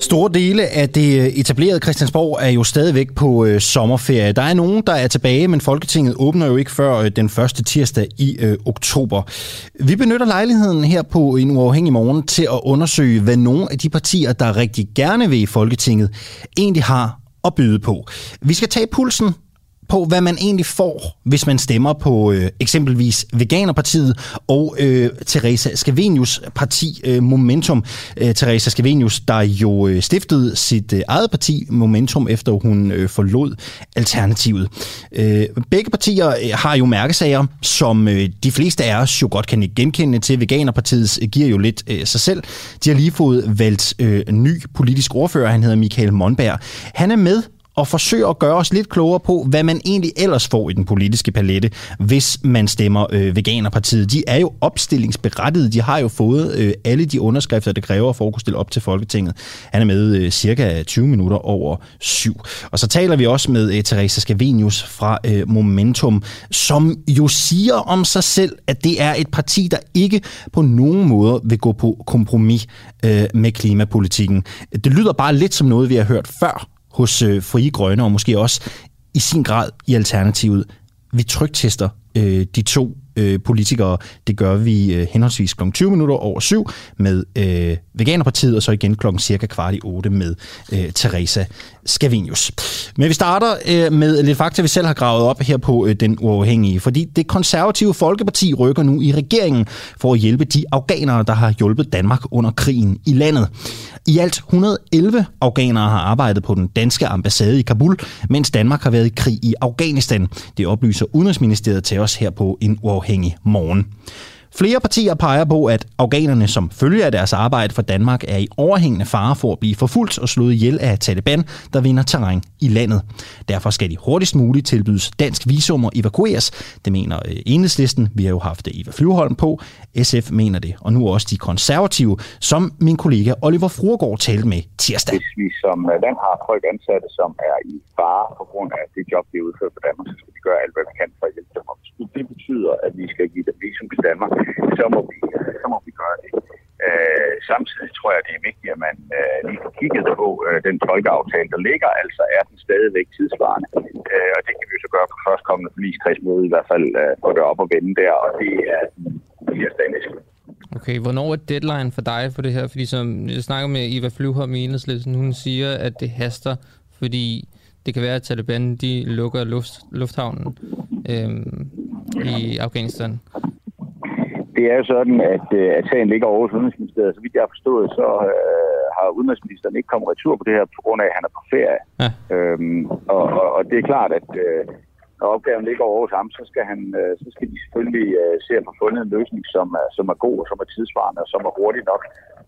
Store dele af det etablerede Christiansborg er jo stadigvæk på sommerferie. Der er nogen, der er tilbage, men Folketinget åbner jo ikke før den første tirsdag i oktober. Vi benytter lejligheden her på en uafhængig morgen til at undersøge, hvad nogle af de partier, der rigtig gerne vil i Folketinget, egentlig har at byde på. Vi skal tage pulsen på, hvad man egentlig får, hvis man stemmer på eksempelvis Veganerpartiet og Theresa Scavenius' parti Momentum. Theresa Scavenius, der jo stiftede sit eget parti Momentum, efter hun forlod Alternativet. Begge partier har jo mærkesager, som de fleste af os jo godt kan genkende til. Veganerpartiet giver jo lidt sig selv. De har lige fået valgt ny politisk ordfører. Han hedder Michael Monberg. Han er med og forsøger at gøre os lidt klogere på, hvad man egentlig ellers får i den politiske palette, hvis man stemmer Veganerpartiet. De er jo opstillingsberettigede. De har jo fået alle de underskrifter, det kræver for at kunne stille op til Folketinget. Han er med cirka 20 minutter over 7. Og så taler vi også med Theresa Scavenius fra Momentum, som jo siger om sig selv, at det er et parti, der ikke på nogen måde vil gå på kompromis med klimapolitikken. Det lyder bare lidt som noget, vi har hørt før hos Frie Grønne, og måske også i sin grad i Alternativet. Vi tryktester de to politikere. Det gør vi henholdsvis kl. 20 minutter over 7 med Veganerpartiet, og så igen klokken cirka kvart i 8 med Theresa Scavenius. Men vi starter med lidt fakta, vi selv har gravet op her på Den Uafhængige, fordi det konservative Folkeparti rykker nu i regeringen for at hjælpe de afghanere, der har hjulpet Danmark under krigen i landet. I alt 111 afghanere har arbejdet på den danske ambassade i Kabul, mens Danmark har været i krig i Afghanistan. Det oplyser Udenrigsministeriet til os her på En Uafhængig Morgen. Flere partier peger på, at afghanerne som følge af deres arbejde for Danmark er i overhængende fare for at blive forfulgt og slået ihjel af Taliban, der vinder terræn i landet. Derfor skal de hurtigst muligt tilbydes dansk visum og evakueres. Det mener Enhedslisten. Vi har jo haft Eva Flyvholm på. SF mener det. Og nu også de konservative, som min kollega Oliver Fruergaard talte med tirsdag. Hvis vi som land har folk ansatte, som er i fare på grund af det job, de udfører for Danmark, så skal vi gøre alt, hvad vi kan for at hjælpe dem op. Det betyder, at vi skal give dem visum til Danmark. Så må vi gøre det. Samtidig tror jeg, det er vigtigt, at man lige får kigget på den folkeaftale, der ligger. Altså er den stadigvæk tidsvarende. Og det kan vi jo så gøre på førstkommende forligskredsmøde, i hvert fald gå derop og vende der. Og det er tirsdagen. Okay, hvornår er deadline for dig for det her? Fordi som jeg snakker med Eva Flyvholm i Enhedslisten, hun siger, at det haster, fordi det kan være, at Taliban de lukker lufthavnen i Afghanistan. Det er jo sådan, at sagen ligger over hos Udenrigsministeriet. Så vidt jeg har forstået, så har udenrigsministeren ikke kommet retur på det her, på grund af, at han er på ferie. Ja. Og det er klart, at når opgaven ligger over hos ham, så skal de selvfølgelig se at få fundet en løsning, som er god, og som er tidsvarende, og som er hurtig nok.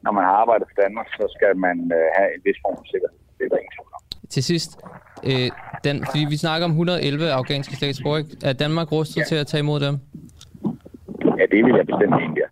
Når man har arbejdet for Danmark, så skal man have en vis form for sikkerhed. Det er der ingen tvivl om. Til sidst, fordi vi snakker om 111 afghanske statsborgere. Er Danmark rustet til at tage imod dem? Ja, det vil jeg bestemt ikke.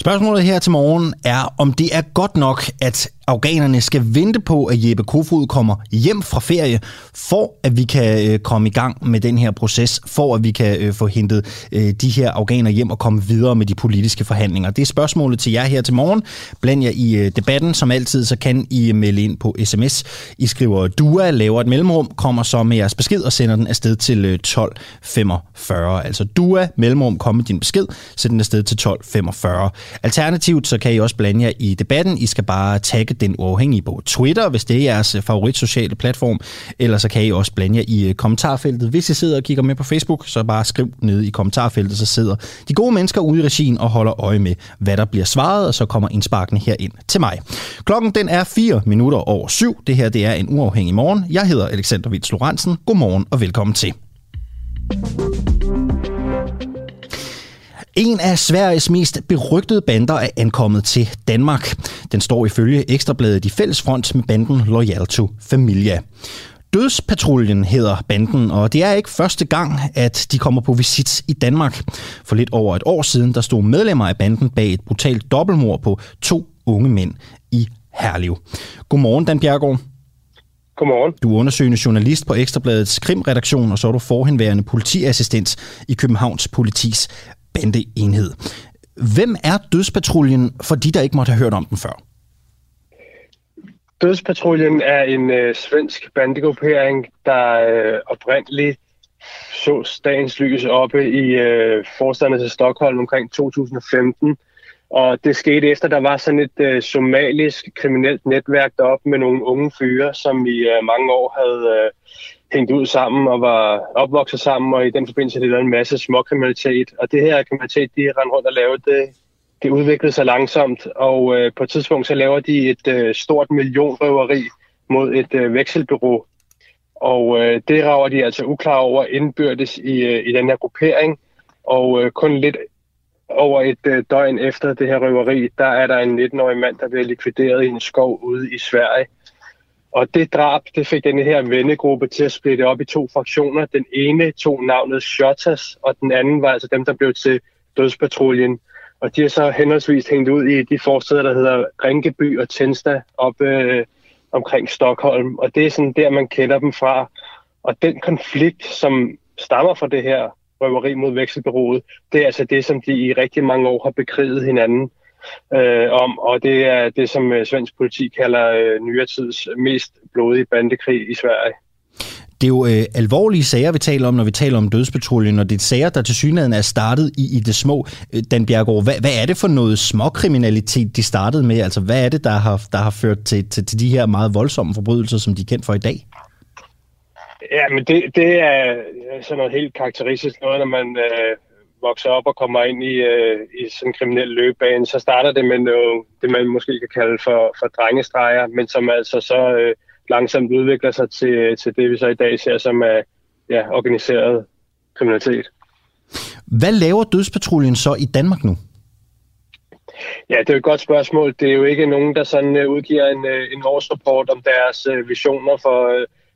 Spørgsmålet her til morgen er, om det er godt nok, at afghanerne skal vente på, at Jeppe Kofod kommer hjem fra ferie, for at vi kan komme i gang med den her proces, for at vi kan få hentet de her afghanere hjem og komme videre med de politiske forhandlinger. Det er spørgsmålet til jer her til morgen. Bland jer i debatten. Som altid, så kan I melde ind på sms. I skriver DUA, laver et mellemrum, kommer så med jeres besked og sender den afsted til 1245. Altså DUA, mellemrum, kom med din besked, send den afsted til 1245. Alternativt, så kan I også blande jer i debatten. I skal bare tagge Den Uafhængige på Twitter, hvis det er jeres favorit sociale platform. Eller så kan I også blande jer i kommentarfeltet. Hvis I sidder og kigger med på Facebook, så bare skriv nede i kommentarfeltet, så sidder de gode mennesker ude i regien og holder øje med, hvad der bliver svaret, og så kommer indsparkene herind til mig. Klokken den er 7:04. Det her det er En Uafhængig Morgen. Jeg hedder Alexander Vils Lorentzen. Godmorgen og velkommen til. En af Sveriges mest berygtede bander er ankommet til Danmark. Den står ifølge Ekstra Bladet i fælles front med banden Loyal to Familia. Dødspatruljen hedder banden, og det er ikke første gang, at de kommer på visit i Danmark. For lidt over et år siden, der stod medlemmer af banden bag et brutalt dobbeltmord på 2 unge mænd i Herlev. Godmorgen, Dan Bjerregaard. Godmorgen. Du er undersøgende journalist på Ekstra Bladets Krim-redaktion, og så er du forhenværende politiassistent i Københavns Politis bandeenhed. Hvem er Dødspatruljen for de, der ikke måtte have hørt om den før? Dødspatruljen er en svensk bandegruppering, der oprindeligt så dagens lys oppe i forstandene til Stockholm omkring 2015. Og det skete efter, der var sådan et somalisk kriminelt netværk deroppe med nogle unge fyre, som i mange år havde hængt ud sammen og var opvokset sammen, og i den forbindelse lavede en masse småkriminalitet. Og det her kriminalitet, de rendte rundt og lavede det. Det udviklede sig langsomt, og på et tidspunkt så laver de et stort millionrøveri mod et vekselbureau. Og det rager de altså uklar over indbyrdes i den her gruppering. Og kun lidt over et døgn efter det her røveri, der er der en 19-årig mand, der bliver likvideret i en skov ude i Sverige. Og det drab, det fik denne her vennegruppe til at splitte op i 2 fraktioner. Den ene tog navnet Shotas, og den anden var altså dem, der blev til Dødspatruljen. Og de er så henholdsvis hængt ud i de forsteder, der hedder Rinkeby og Tensta oppe omkring Stockholm. Og det er sådan der, man kender dem fra. Og den konflikt, som stammer fra det her røveri mod vekselbureauet, det er altså det, som de i rigtig mange år har bekriget hinanden om. Og det er det, som svensk politi kalder nyere tids mest blodige bandekrig i Sverige. Det er jo alvorlige sager, vi taler om, når vi taler om Dødspatruljen, og det er sager, der tilsyneladende er startet i det små. Dan Bjerregaard, hvad er det for noget småkriminalitet, de startede med? Altså, hvad er det, der har ført til de her meget voldsomme forbrydelser, som de er kendt for i dag? Ja, men det er sådan noget helt karakteristisk noget, når man vokser op og kommer ind i sådan en kriminel løbebane. Så starter det med noget, det man måske kan kalde for drengestreger, men som altså så langsomt udvikler sig til det, vi så i dag ser som organiseret kriminalitet. Hvad laver Dødspatruljen så i Danmark nu? Ja, det er jo et godt spørgsmål. Det er jo ikke nogen, der sådan udgiver en årsrapport om deres visioner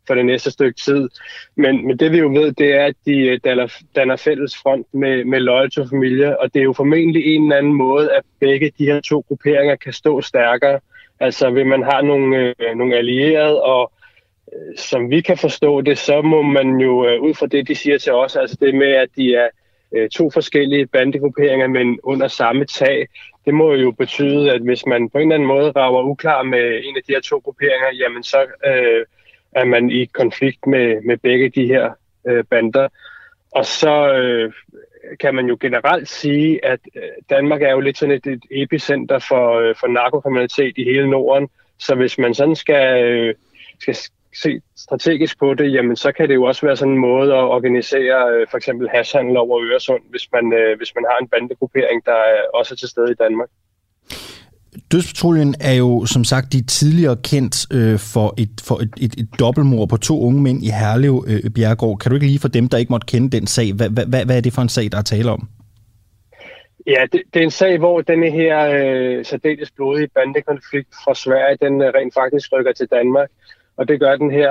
for det næste stykke tid. Men det vi jo ved, det er, at de danner fælles front med Loyal to Familia, og det er jo formentlig en eller anden måde, at begge de her 2 grupperinger kan stå stærkere. Altså, vil man have nogle allierede, og som vi kan forstå det, så må man jo ud fra det, de siger til os, altså det med, at de er 2 forskellige bandegrupperinger, men under samme tag, det må jo betyde, at hvis man på en eller anden måde rager uklar med en af de her 2 grupperinger, jamen så er man i konflikt med begge de her bander. Og så kan man jo generelt sige, at Danmark er jo lidt sådan et epicenter for narkokriminalitet i hele Norden. Så hvis man sådan skal se strategisk på det, jamen så kan det jo også være sådan en måde at organisere for eksempel hashhandel over Øresund, hvis man har en bandegruppering, der også er til stede i Danmark. Dødspatruljen er jo, som sagt, de tidligere kendt for et dobbeltmord på 2 unge mænd i Herlev, Bjerregaard. Kan du ikke lige for dem, der ikke måtte kende den sag, hvad er det for en sag, der er tale om? Ja, det er en sag, hvor denne her særdeles blodige bandekonflikt fra Sverige, den rent faktisk rykker til Danmark. Og det gør den her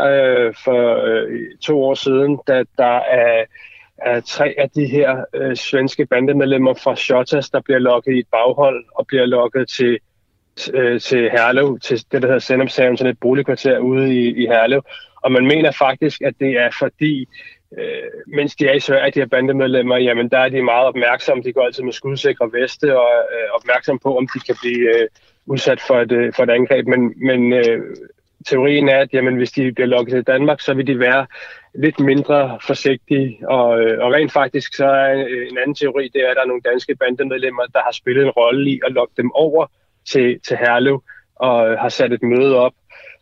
for 2 år siden, da der er 3 af de her svenske bandemedlemmer fra Shotas, der bliver lokket i et baghold og bliver lokket til Herlev, til det, der hedder Sennepshaven, sådan et boligkvarter ude i Herlev. Og man mener faktisk, at det er fordi, mens de er i Sverige, de her bandemedlemmer, jamen der er de meget opmærksomme. De går altid med skudsikre veste og er opmærksomme på, om de kan blive udsat for et angreb. Men teorien er, at jamen, hvis de bliver lokket til Danmark, så vil de være lidt mindre forsigtige. Og rent faktisk så er en anden teori, det er, at der er nogle danske bandemedlemmer, der har spillet en rolle i at lokke dem over til Herlev og har sat et møde op.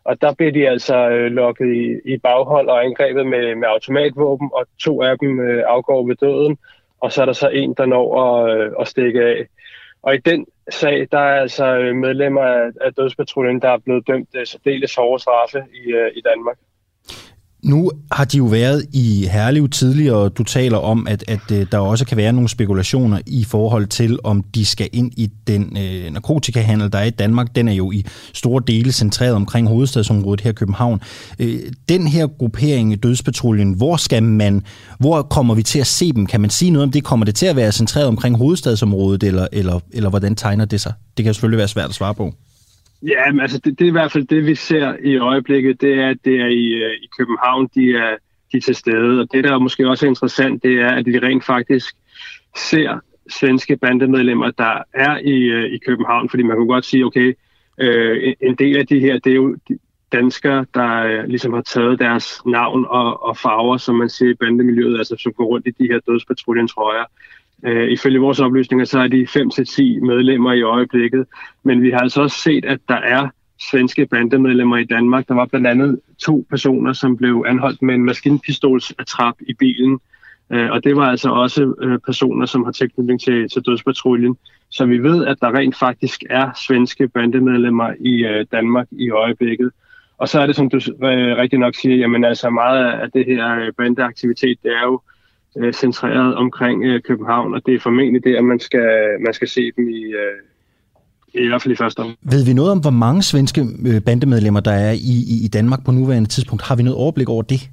Og der bliver de altså lokket i baghold og angrebet med automatvåben, og 2 af dem afgår ved døden. Og så er der så en, der når at stikke af. Og i den sag, der er altså medlemmer af Dødspatruljen, der er blevet dømt særdeles hårde straffe i Danmark. Nu har de jo været i Herlev tidligere, og du taler om, at der også kan være nogle spekulationer i forhold til, om de skal ind i den narkotikahandel, der er i Danmark. Den er jo i store dele centreret omkring hovedstadsområdet her i København. Den her gruppering i Dødspatruljen, hvor kommer vi til at se dem? Kan man sige noget om det? Kommer det til at være centreret omkring hovedstadsområdet, eller hvordan tegner det sig? Det kan selvfølgelig være svært at svare på. Ja, men altså det er i hvert fald det, vi ser i øjeblikket, det er, at det er i København, de er til stede. Og det, der er måske også interessant, det er, at vi rent faktisk ser svenske bandemedlemmer, der er i København. Fordi man kan godt sige, okay, en del af de her, det er jo danskere, der ligesom har taget deres navn og farver, som man ser i bandemiljøet, altså som går rundt i de her dødspatruljentrøjer. Ifølge vores oplysninger, så er de 5-10 medlemmer i øjeblikket, men vi har altså også set, at der er svenske bandemedlemmer i Danmark. Der var blandt andet 2 personer, som blev anholdt med en maskinpistolsattrap i bilen, og det var altså også personer, som har tilknytning til Dødspatruljen. Så vi ved, at der rent faktisk er svenske bandemedlemmer i Danmark i øjeblikket. Og så er det, som du rigtig nok siger, jamen altså meget af det her bandeaktivitet, det er jo centreret omkring København, og det er formentlig der, man skal se dem i hvert fald i første omgang. Ved vi noget om, hvor mange svenske bandemedlemmer, der er i Danmark på nuværende tidspunkt? Har vi noget overblik over det?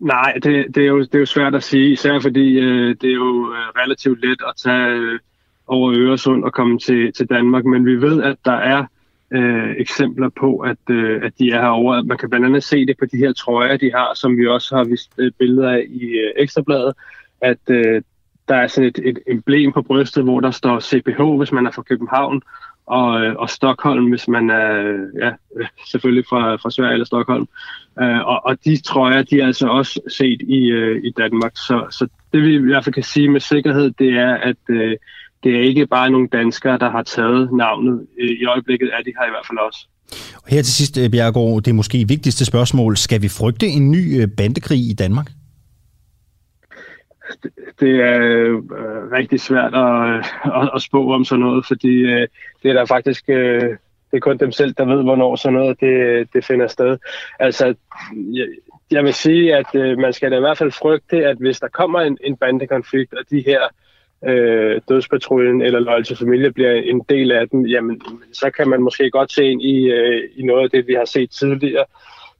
Nej, det er jo svært at sige, især fordi det er jo relativt let at tage over Øresund og komme til Danmark, men vi ved, at der er eksempler på, at de er herovre. Man kan blandt andet se det på de her trøjer, de har, som vi også har vist billeder af i Ekstra Bladet, at der er sådan et emblem på brystet, hvor der står CPH, hvis man er fra København, og Stockholm, hvis man er selvfølgelig fra Sverige eller Stockholm. Og de trøjer, de er altså også set i Danmark. Så det vi i hvert fald kan sige med sikkerhed, det er, at det er ikke bare nogle danskere, der har taget navnet. I øjeblikket er de her i hvert fald også. Og her til sidst, Bjerregaard, det måske vigtigste spørgsmål. Skal vi frygte en ny bandekrig i Danmark? Det er rigtig svært at spå om sådan noget, fordi det er der faktisk... Det er kun dem selv, der ved, hvornår sådan noget det finder sted. Altså, jeg vil sige, at man skal da i hvert fald frygte, at hvis der kommer en bandekonflikt, og de her Dødspatruljen eller Loyal to Familia bliver en del af den, jamen, så kan man måske godt se ind i noget af det, vi har set tidligere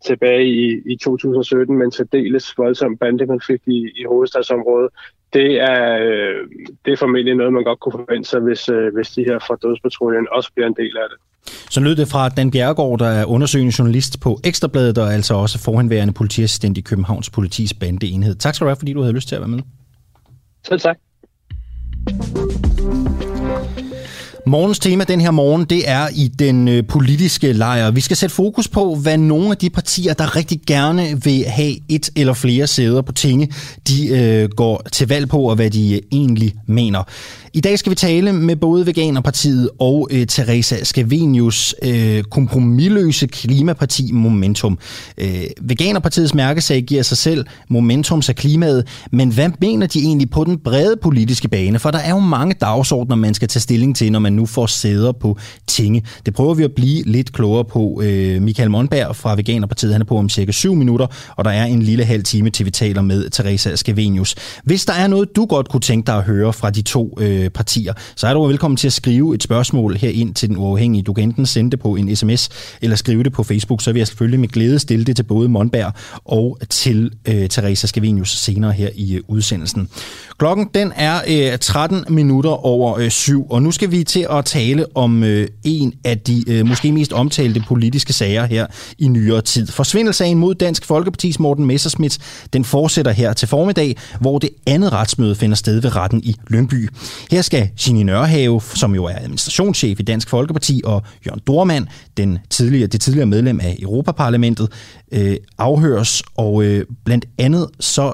tilbage i 2017, men særdeles voldsom bandekonflikt i hovedstadsområdet. Det er formentlig noget, man godt kunne forvente sig, hvis de her fra Dødspatruljen også bliver en del af det. Så lød det fra Dan Bjerregaard, der er undersøgende journalist på Ekstra Bladet, og altså også forhenværende politiassistent i Københavns Politis bandeenhed. Tak skal du have, fordi du havde lyst til at være med. Selv tak. Morgens tema den her morgen, det er i den politiske lejr. Vi skal sætte fokus på, hvad nogle af de partier, der rigtig gerne vil have et eller flere sæder på tinge, de går til valg på, og hvad de egentlig mener. I dag skal vi tale med både Veganerpartiet og Theresa Scavenius kompromilløse klimaparti Momentum. Veganerpartiets mærkesag giver sig selv, Momentums er klimaet, men hvad mener de egentlig på den brede politiske bane? For der er jo mange dagsordner, man skal tage stilling til, når man nu får sæder på tinge. Det prøver vi at blive lidt klogere på. Michael Monberg fra Veganerpartiet, han er på om cirka 7 minutter, og der er en lille halv time til vi taler med Theresa Scavenius. Hvis der er noget, du godt kunne tænke dig at høre fra de to partier, så er du velkommen til at skrive et spørgsmål herind til Den Uafhængige. Du kan enten sende det på en sms, eller skrive det på Facebook, så vil jeg selvfølgelig med glæde stille det til både Monberg og til Theresa Scavenius senere her i udsendelsen. Klokken den er 7:13, og nu skal vi til at tale om en af de måske mest omtalte politiske sager her i nyere tid. Forsvindelsesagen mod Dansk Folkepartis Morten Messerschmidt, den fortsætter her til formiddag, hvor det andet retsmøde finder sted ved retten i Lyngby. Her skal Signe Nørhave, som jo er administrationschef i Dansk Folkeparti, og Jørgen Dohrmann, det tidligere medlem af Europaparlamentet, afhøres, og blandt andet så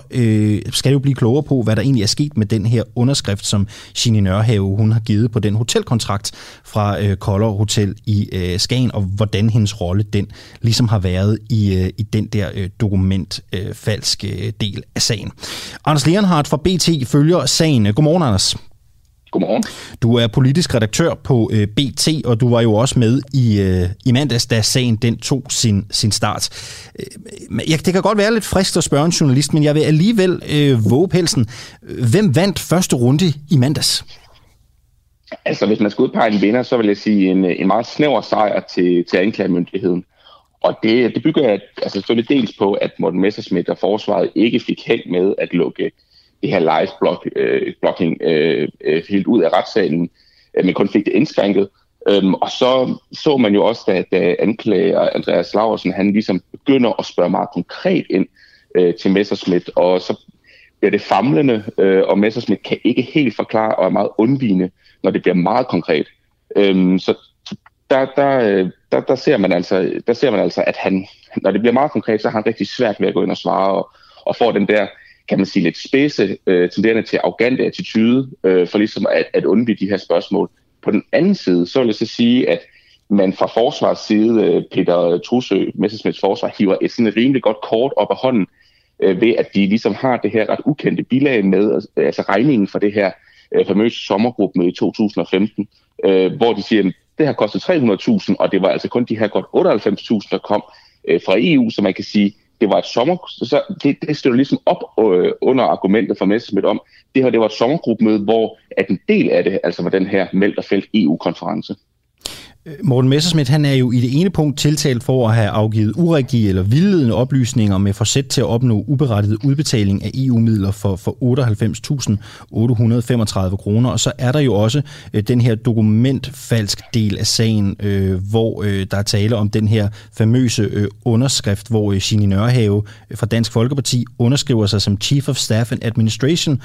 skal det jo blive klogere på, hvad der egentlig er sket med den her underskrift, som Signe Nørhave hun har givet på den hotelkontrakt fra Koller Hotel i Skagen, og hvordan hendes rolle den ligesom har været i den der dokumentfalske del af sagen. Anders Leonhardt fra BT følger sagen. Godmorgen, Anders. Godmorgen. Du er politisk redaktør på BT, og du var jo også med i mandags, da sagen den tog sin start. Det kan godt være lidt frisk at spørge en journalist, men jeg vil alligevel våge pelsen. Hvem vandt første runde i mandags? Altså, hvis man skal udpege en vinder, så vil jeg sige en meget snæver sejr til anklagemyndigheden. Og det bygger altså selvfølgelig dels på, at Morten Messerschmidt og forsvaret ikke fik held med at lukke det her live-blocking helt ud af retssalen, med konfliktet indskrænket. Og så man jo også, at anklager Andreas Laursen, han ligesom begynder at spørge meget konkret ind til Messerschmidt, og så bliver det famlende, og Messerschmidt kan ikke helt forklare og er meget undvigende, når det bliver meget konkret. Så der ser man altså, at han, når det bliver meget konkret, så har han rigtig svært ved at gå ind og svare, og får den der, kan man sige, lidt spidse, tenderende til arrogante attitude, for ligesom at undvige de her spørgsmål. På den anden side, så vil jeg så sige, at man fra forsvarets side, Peter Trusø, Messerschmidts forsvar, hiver et sådan rimelig godt kort op af hånden, ved at de ligesom har det her ret ukendte bilag med, altså regningen for det her famøse sommergruppemøde i 2015, hvor de siger, at det har kostet 300.000, og det var altså kun de her godt 98.000, der kom fra EU, så man kan sige, det var et så det stod ligesom op under argumentet fra Messerschmidt om, det var et sommergruppemøde, hvor at en del af det altså var den her Melterfeldt EU-konference. Morten Messerschmidt, han er jo i det ene punkt tiltalt for at have afgivet urigtige eller vildledende oplysninger med forsæt til at opnå uberettiget udbetaling af EU-midler for 98.835 kroner. Og så er der jo også den her dokumentfalsk del af sagen, hvor der er tale om den her famøse underskrift, hvor Signe Nørhave fra Dansk Folkeparti underskriver sig som Chief of Staff and Administration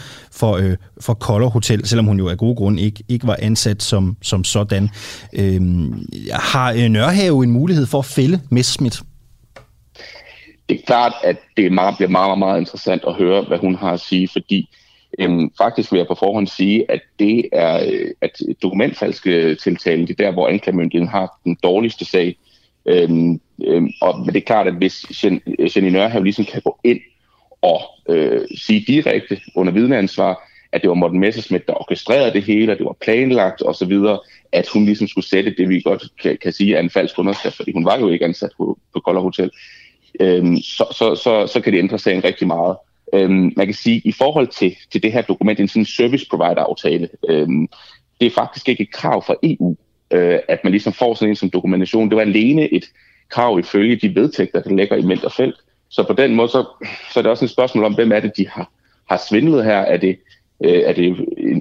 for Koller Hotel, selvom hun jo af gode grunde ikke var ansat som sådan. Har Nørhave en mulighed for at fælde Messerschmidt? Det er klart, at det bliver meget, meget interessant at høre, hvad hun har at sige, fordi faktisk vil jeg på forhånd sige, at det er at dokumentfalske tiltalen, det er der, hvor anklagemyndigheden har den dårligste sag. Og det er klart, at hvis Jenny Nørhave ligesom kan gå ind og sige direkte under vidneansvar, at det var Morten Messerschmidt, der orkestrerede det hele, og det var planlagt osv., at hun ligesom skulle sætte det, vi godt kan sige er en falsk underskrift, fordi hun var jo ikke ansat på Koller Hotel, så kan det ændre sagen rigtig meget. Man kan sige, at i forhold til det her dokument, en sådan service provider-aftale, det er faktisk ikke et krav fra EU, at man ligesom får sådan en som dokumentation. Det var alene et krav ifølge de vedtægter, der ligger i Melterfeldt. Så på den måde, så er det også et spørgsmål om, hvem er det, de har svindlet her? Er det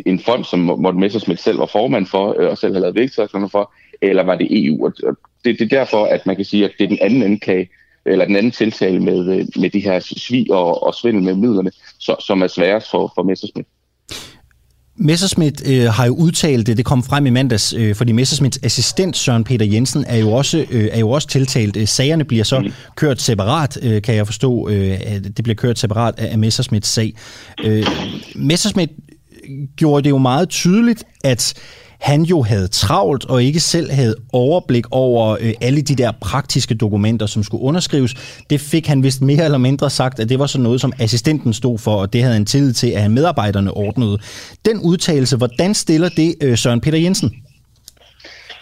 en fond, som Morten Messerschmidt selv var formand for, og selv har lavet vægtsagserne for, eller var det EU? Og det er derfor, at man kan sige, at det er den anden anklage, eller den anden tiltale med de her svig og svindel med midlerne, som er sværest for Messerschmidt. Messerschmidt har jo udtalt det kom frem i mandags, fordi Messerschmidts assistent Søren Peter Jensen er jo også tiltalt. Sagerne bliver så kørt separat, kan jeg forstå. Det bliver kørt separat af Messerschmidts sag. Messerschmidt gjorde det jo meget tydeligt, at han jo havde travlt og ikke selv havde overblik over alle de der praktiske dokumenter, som skulle underskrives. Det fik han vist mere eller mindre sagt, at det var sådan noget, som assistenten stod for, og det havde han tillid til, at medarbejderne ordnede. Den udtalelse, hvordan stiller det Søren Peter Jensen?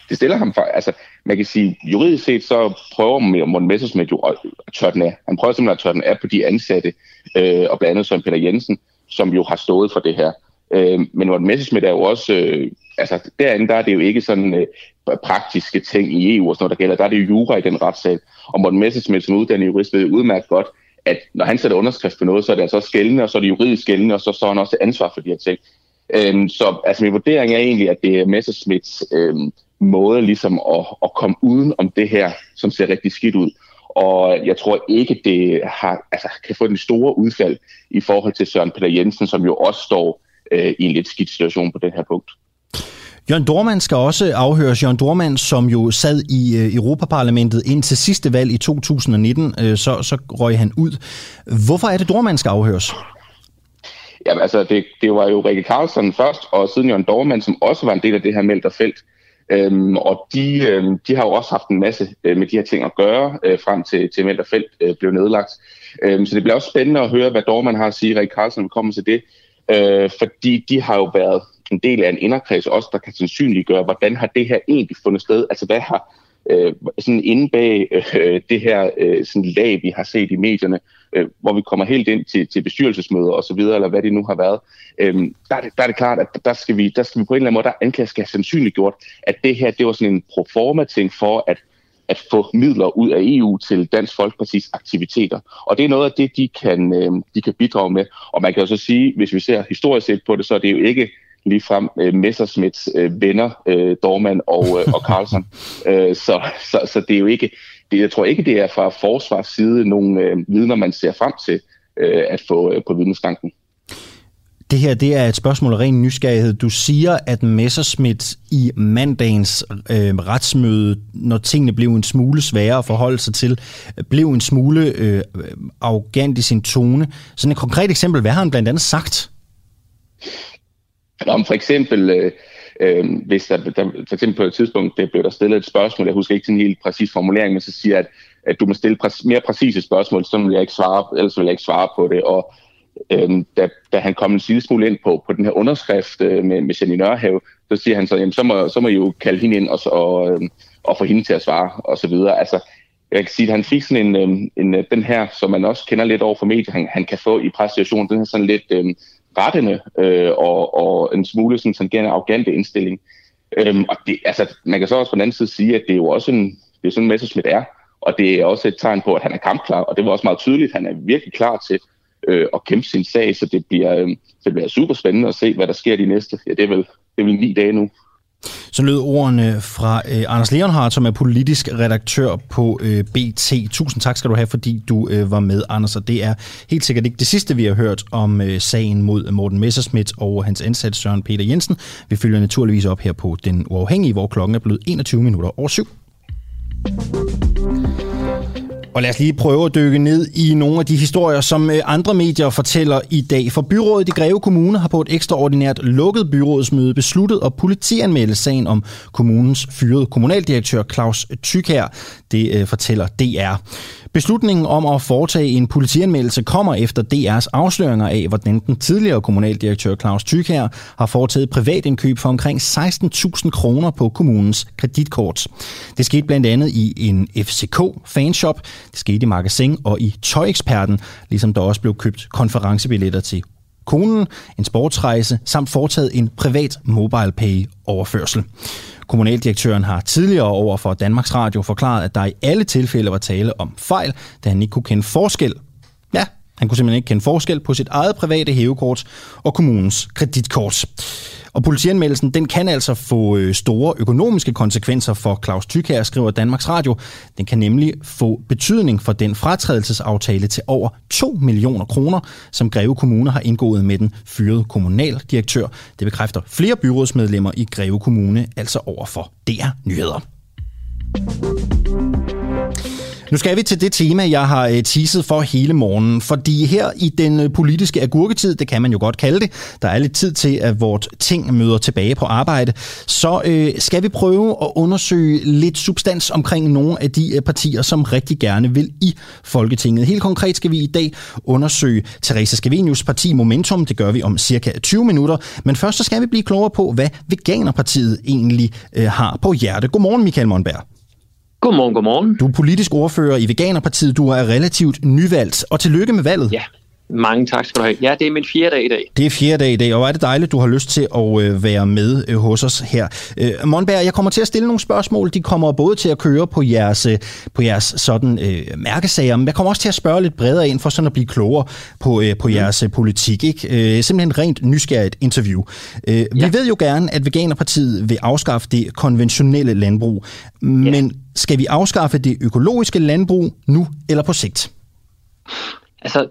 Det stiller ham for, altså man kan sige, juridisk set, så prøver Morten Messerschmidt jo at tørre den af. Han prøver simpelthen at tørre den af på de ansatte, og blandt andet Søren Peter Jensen, som jo har stået for det her. Men Morten Messerschmidt er jo også, altså derinde der er det jo ikke sådan praktiske ting i EU og sådan noget, der gælder. Der er det jo jura i den retssag. Og Morten Messerschmidt som uddannet jurist ved udmærket godt, at når han sætter underskrift på noget, så er det altså skældende, og så er det juridisk skældende, og så står han også til ansvar for de her ting. Så altså min vurdering er egentlig, at det er Messerschmidts måde ligesom at komme uden om det her, som ser rigtig skidt ud. Og jeg tror ikke, det kan få den store udfald i forhold til Søren Peter Jensen, som jo også står i en lidt skidt situation på den her punkt. Jørgen Dohrmann skal også afhøres. Jørgen Dohrmann, som jo sad i Europaparlamentet indtil sidste valg i 2019, så røg han ud. Hvorfor er det, Dohrmann skal afhøres? Jamen altså, det var jo Rikke Carlsson først, og siden Jørgen Dohrmann, som også var en del af det her Melterfeldt. Og de har jo også haft en masse med de her ting at gøre, frem til Melterfeldt blev nedlagt. Så det bliver også spændende at høre, hvad Dohrmann har at sige. Rikke Carlsson vil komme til det. Fordi de har jo været som del af en inderkreds også, der kan sandsynliggøre, hvordan har det her egentlig fundet sted? Altså hvad har sådan inde bag det her sådan lag, vi har set i medierne, hvor vi kommer helt ind til bestyrelsesmøder og så videre, eller hvad det nu har været, der er det klart, at der skal vi på en eller anden måde, der anklager skal have sandsynliggjort, at det her, det var sådan en proforma-ting for at få midler ud af EU til Dansk Folkepartis aktiviteter. Og det er noget af det, de kan bidrage med. Og man kan jo så sige, hvis vi ser historisk set på det, så er det jo ikke ligefrem Messerschmidts venner, Dohrmann og Carlsen. Så det er jo ikke, jeg tror ikke, det er fra forsvars side nogle vidner, man ser frem til at få på vidnesbanken. Det her, det er et spørgsmål af ren nysgerrighed. Du siger, at Messerschmidt i mandagens retsmøde, når tingene blev en smule sværere at forholde sig til, blev en smule arrogant i sin tone. Sådan et konkret eksempel, hvad har han blandt andet sagt? Om for eksempel, hvis der for eksempel på et tidspunkt det blev der stillet et spørgsmål, jeg husker ikke sådan en helt præcis formulering, men så siger jeg, at du må stille mere præcise spørgsmål, så vil jeg ikke svare, ellers vil jeg ikke svare på det. Og da han kom en lille smule ind på den her underskrift med Signe Nørhave, så siger han så, jamen, så må I jo kalde hende ind og få hende til at svare, og så videre. Altså, jeg kan sige, at han fik sådan en den her, som man også kender lidt over for medier, han kan få i præstationen, den her sådan lidt rettende og en smule sådan tangerende arrogante indstilling. Og det, altså, man kan så også på den anden side sige, at det er jo også det er sådan, Messerschmidt er, og det er også et tegn på, at han er kampklar, og det var også meget tydeligt, han er virkelig klar til og kæmpe sin sag, så det bliver super spændende at se, hvad der sker de næste. Ja, det er vel 9 dage nu. Så lød ordene fra Anders Leonhardt, som er politisk redaktør på BT. Tusind tak skal du have, fordi du var med, Anders, og det er helt sikkert ikke det sidste, vi har hørt om sagen mod Morten Messerschmidt og hans ansat Søren Peter Jensen. Vi følger naturligvis op her på Den Uafhængige, hvor klokken er blevet 21 minutter over 7. Og lad os lige prøve at dykke ned i nogle af de historier, som andre medier fortæller i dag. For byrådet i Greve Kommune har på et ekstraordinært lukket byrådsmøde besluttet at politianmelde sagen om kommunens fyrede kommunaldirektør Claus Thykjær. Det fortæller DR. Beslutningen om at foretage en politianmeldelse kommer efter DR's afsløringer af, hvordan den tidligere kommunaldirektør Claus Thykjær har foretaget privatindkøb for omkring 16.000 kroner på kommunens kreditkort. Det skete blandt andet i en FCK-fanshop, det skete i Magasin og i Tøjeksperten, ligesom der også blev købt konferencebilletter til konen, en sportsrejse samt foretaget en privat mobile pay overførsel. Kommunaldirektøren har tidligere over for Danmarks Radio forklaret, at der i alle tilfælde var tale om fejl, da han ikke kunne kende forskel. Ja, han kunne simpelthen ikke kende forskel på sit eget private hævekort og kommunens kreditkort. Og politianmeldelsen, den kan altså få store økonomiske konsekvenser for Claus Thykjær, skriver Danmarks Radio. Den kan nemlig få betydning for den fratrædelsesaftale til over 2 millioner kroner, som Greve Kommune har indgået med den fyrede kommunaldirektør. Det bekræfter flere byrådsmedlemmer i Greve Kommune, altså over for DR Nyheder. Nu skal vi til det tema, jeg har teaset for hele morgenen, fordi her i den politiske agurketid, det kan man jo godt kalde det, der er lidt tid til, at vort ting møder tilbage på arbejde, så skal vi prøve at undersøge lidt substans omkring nogle af de partier, som rigtig gerne vil i Folketinget. Helt konkret skal vi i dag undersøge Theresa Scavenius' parti Momentum, det gør vi om cirka 20 minutter, men først så skal vi blive klogere på, hvad Veganerpartiet egentlig har på hjerte. Godmorgen, Michael Monberg. Godmorgen, godmorgen. Du er politisk ordfører i Veganerpartiet. Du er relativt nyvalgt. Og tillykke med valget. Ja, mange tak skal du have. Ja, det er min 4. dag i dag. Det er 4. dag i dag, og er det dejligt, du har lyst til at være med hos os her. Monberg, jeg kommer til at stille nogle spørgsmål. De kommer både til at køre på jeres sådan mærkesager, men jeg kommer også til at spørge lidt bredere ind for sådan at blive klogere på jeres politik. Ikke? Simpelthen rent nysgerrigt interview. Vi ved jo gerne, at Veganerpartiet vil afskaffe det konventionelle landbrug, men skal vi afskaffe det økologiske landbrug nu eller på sigt? Altså,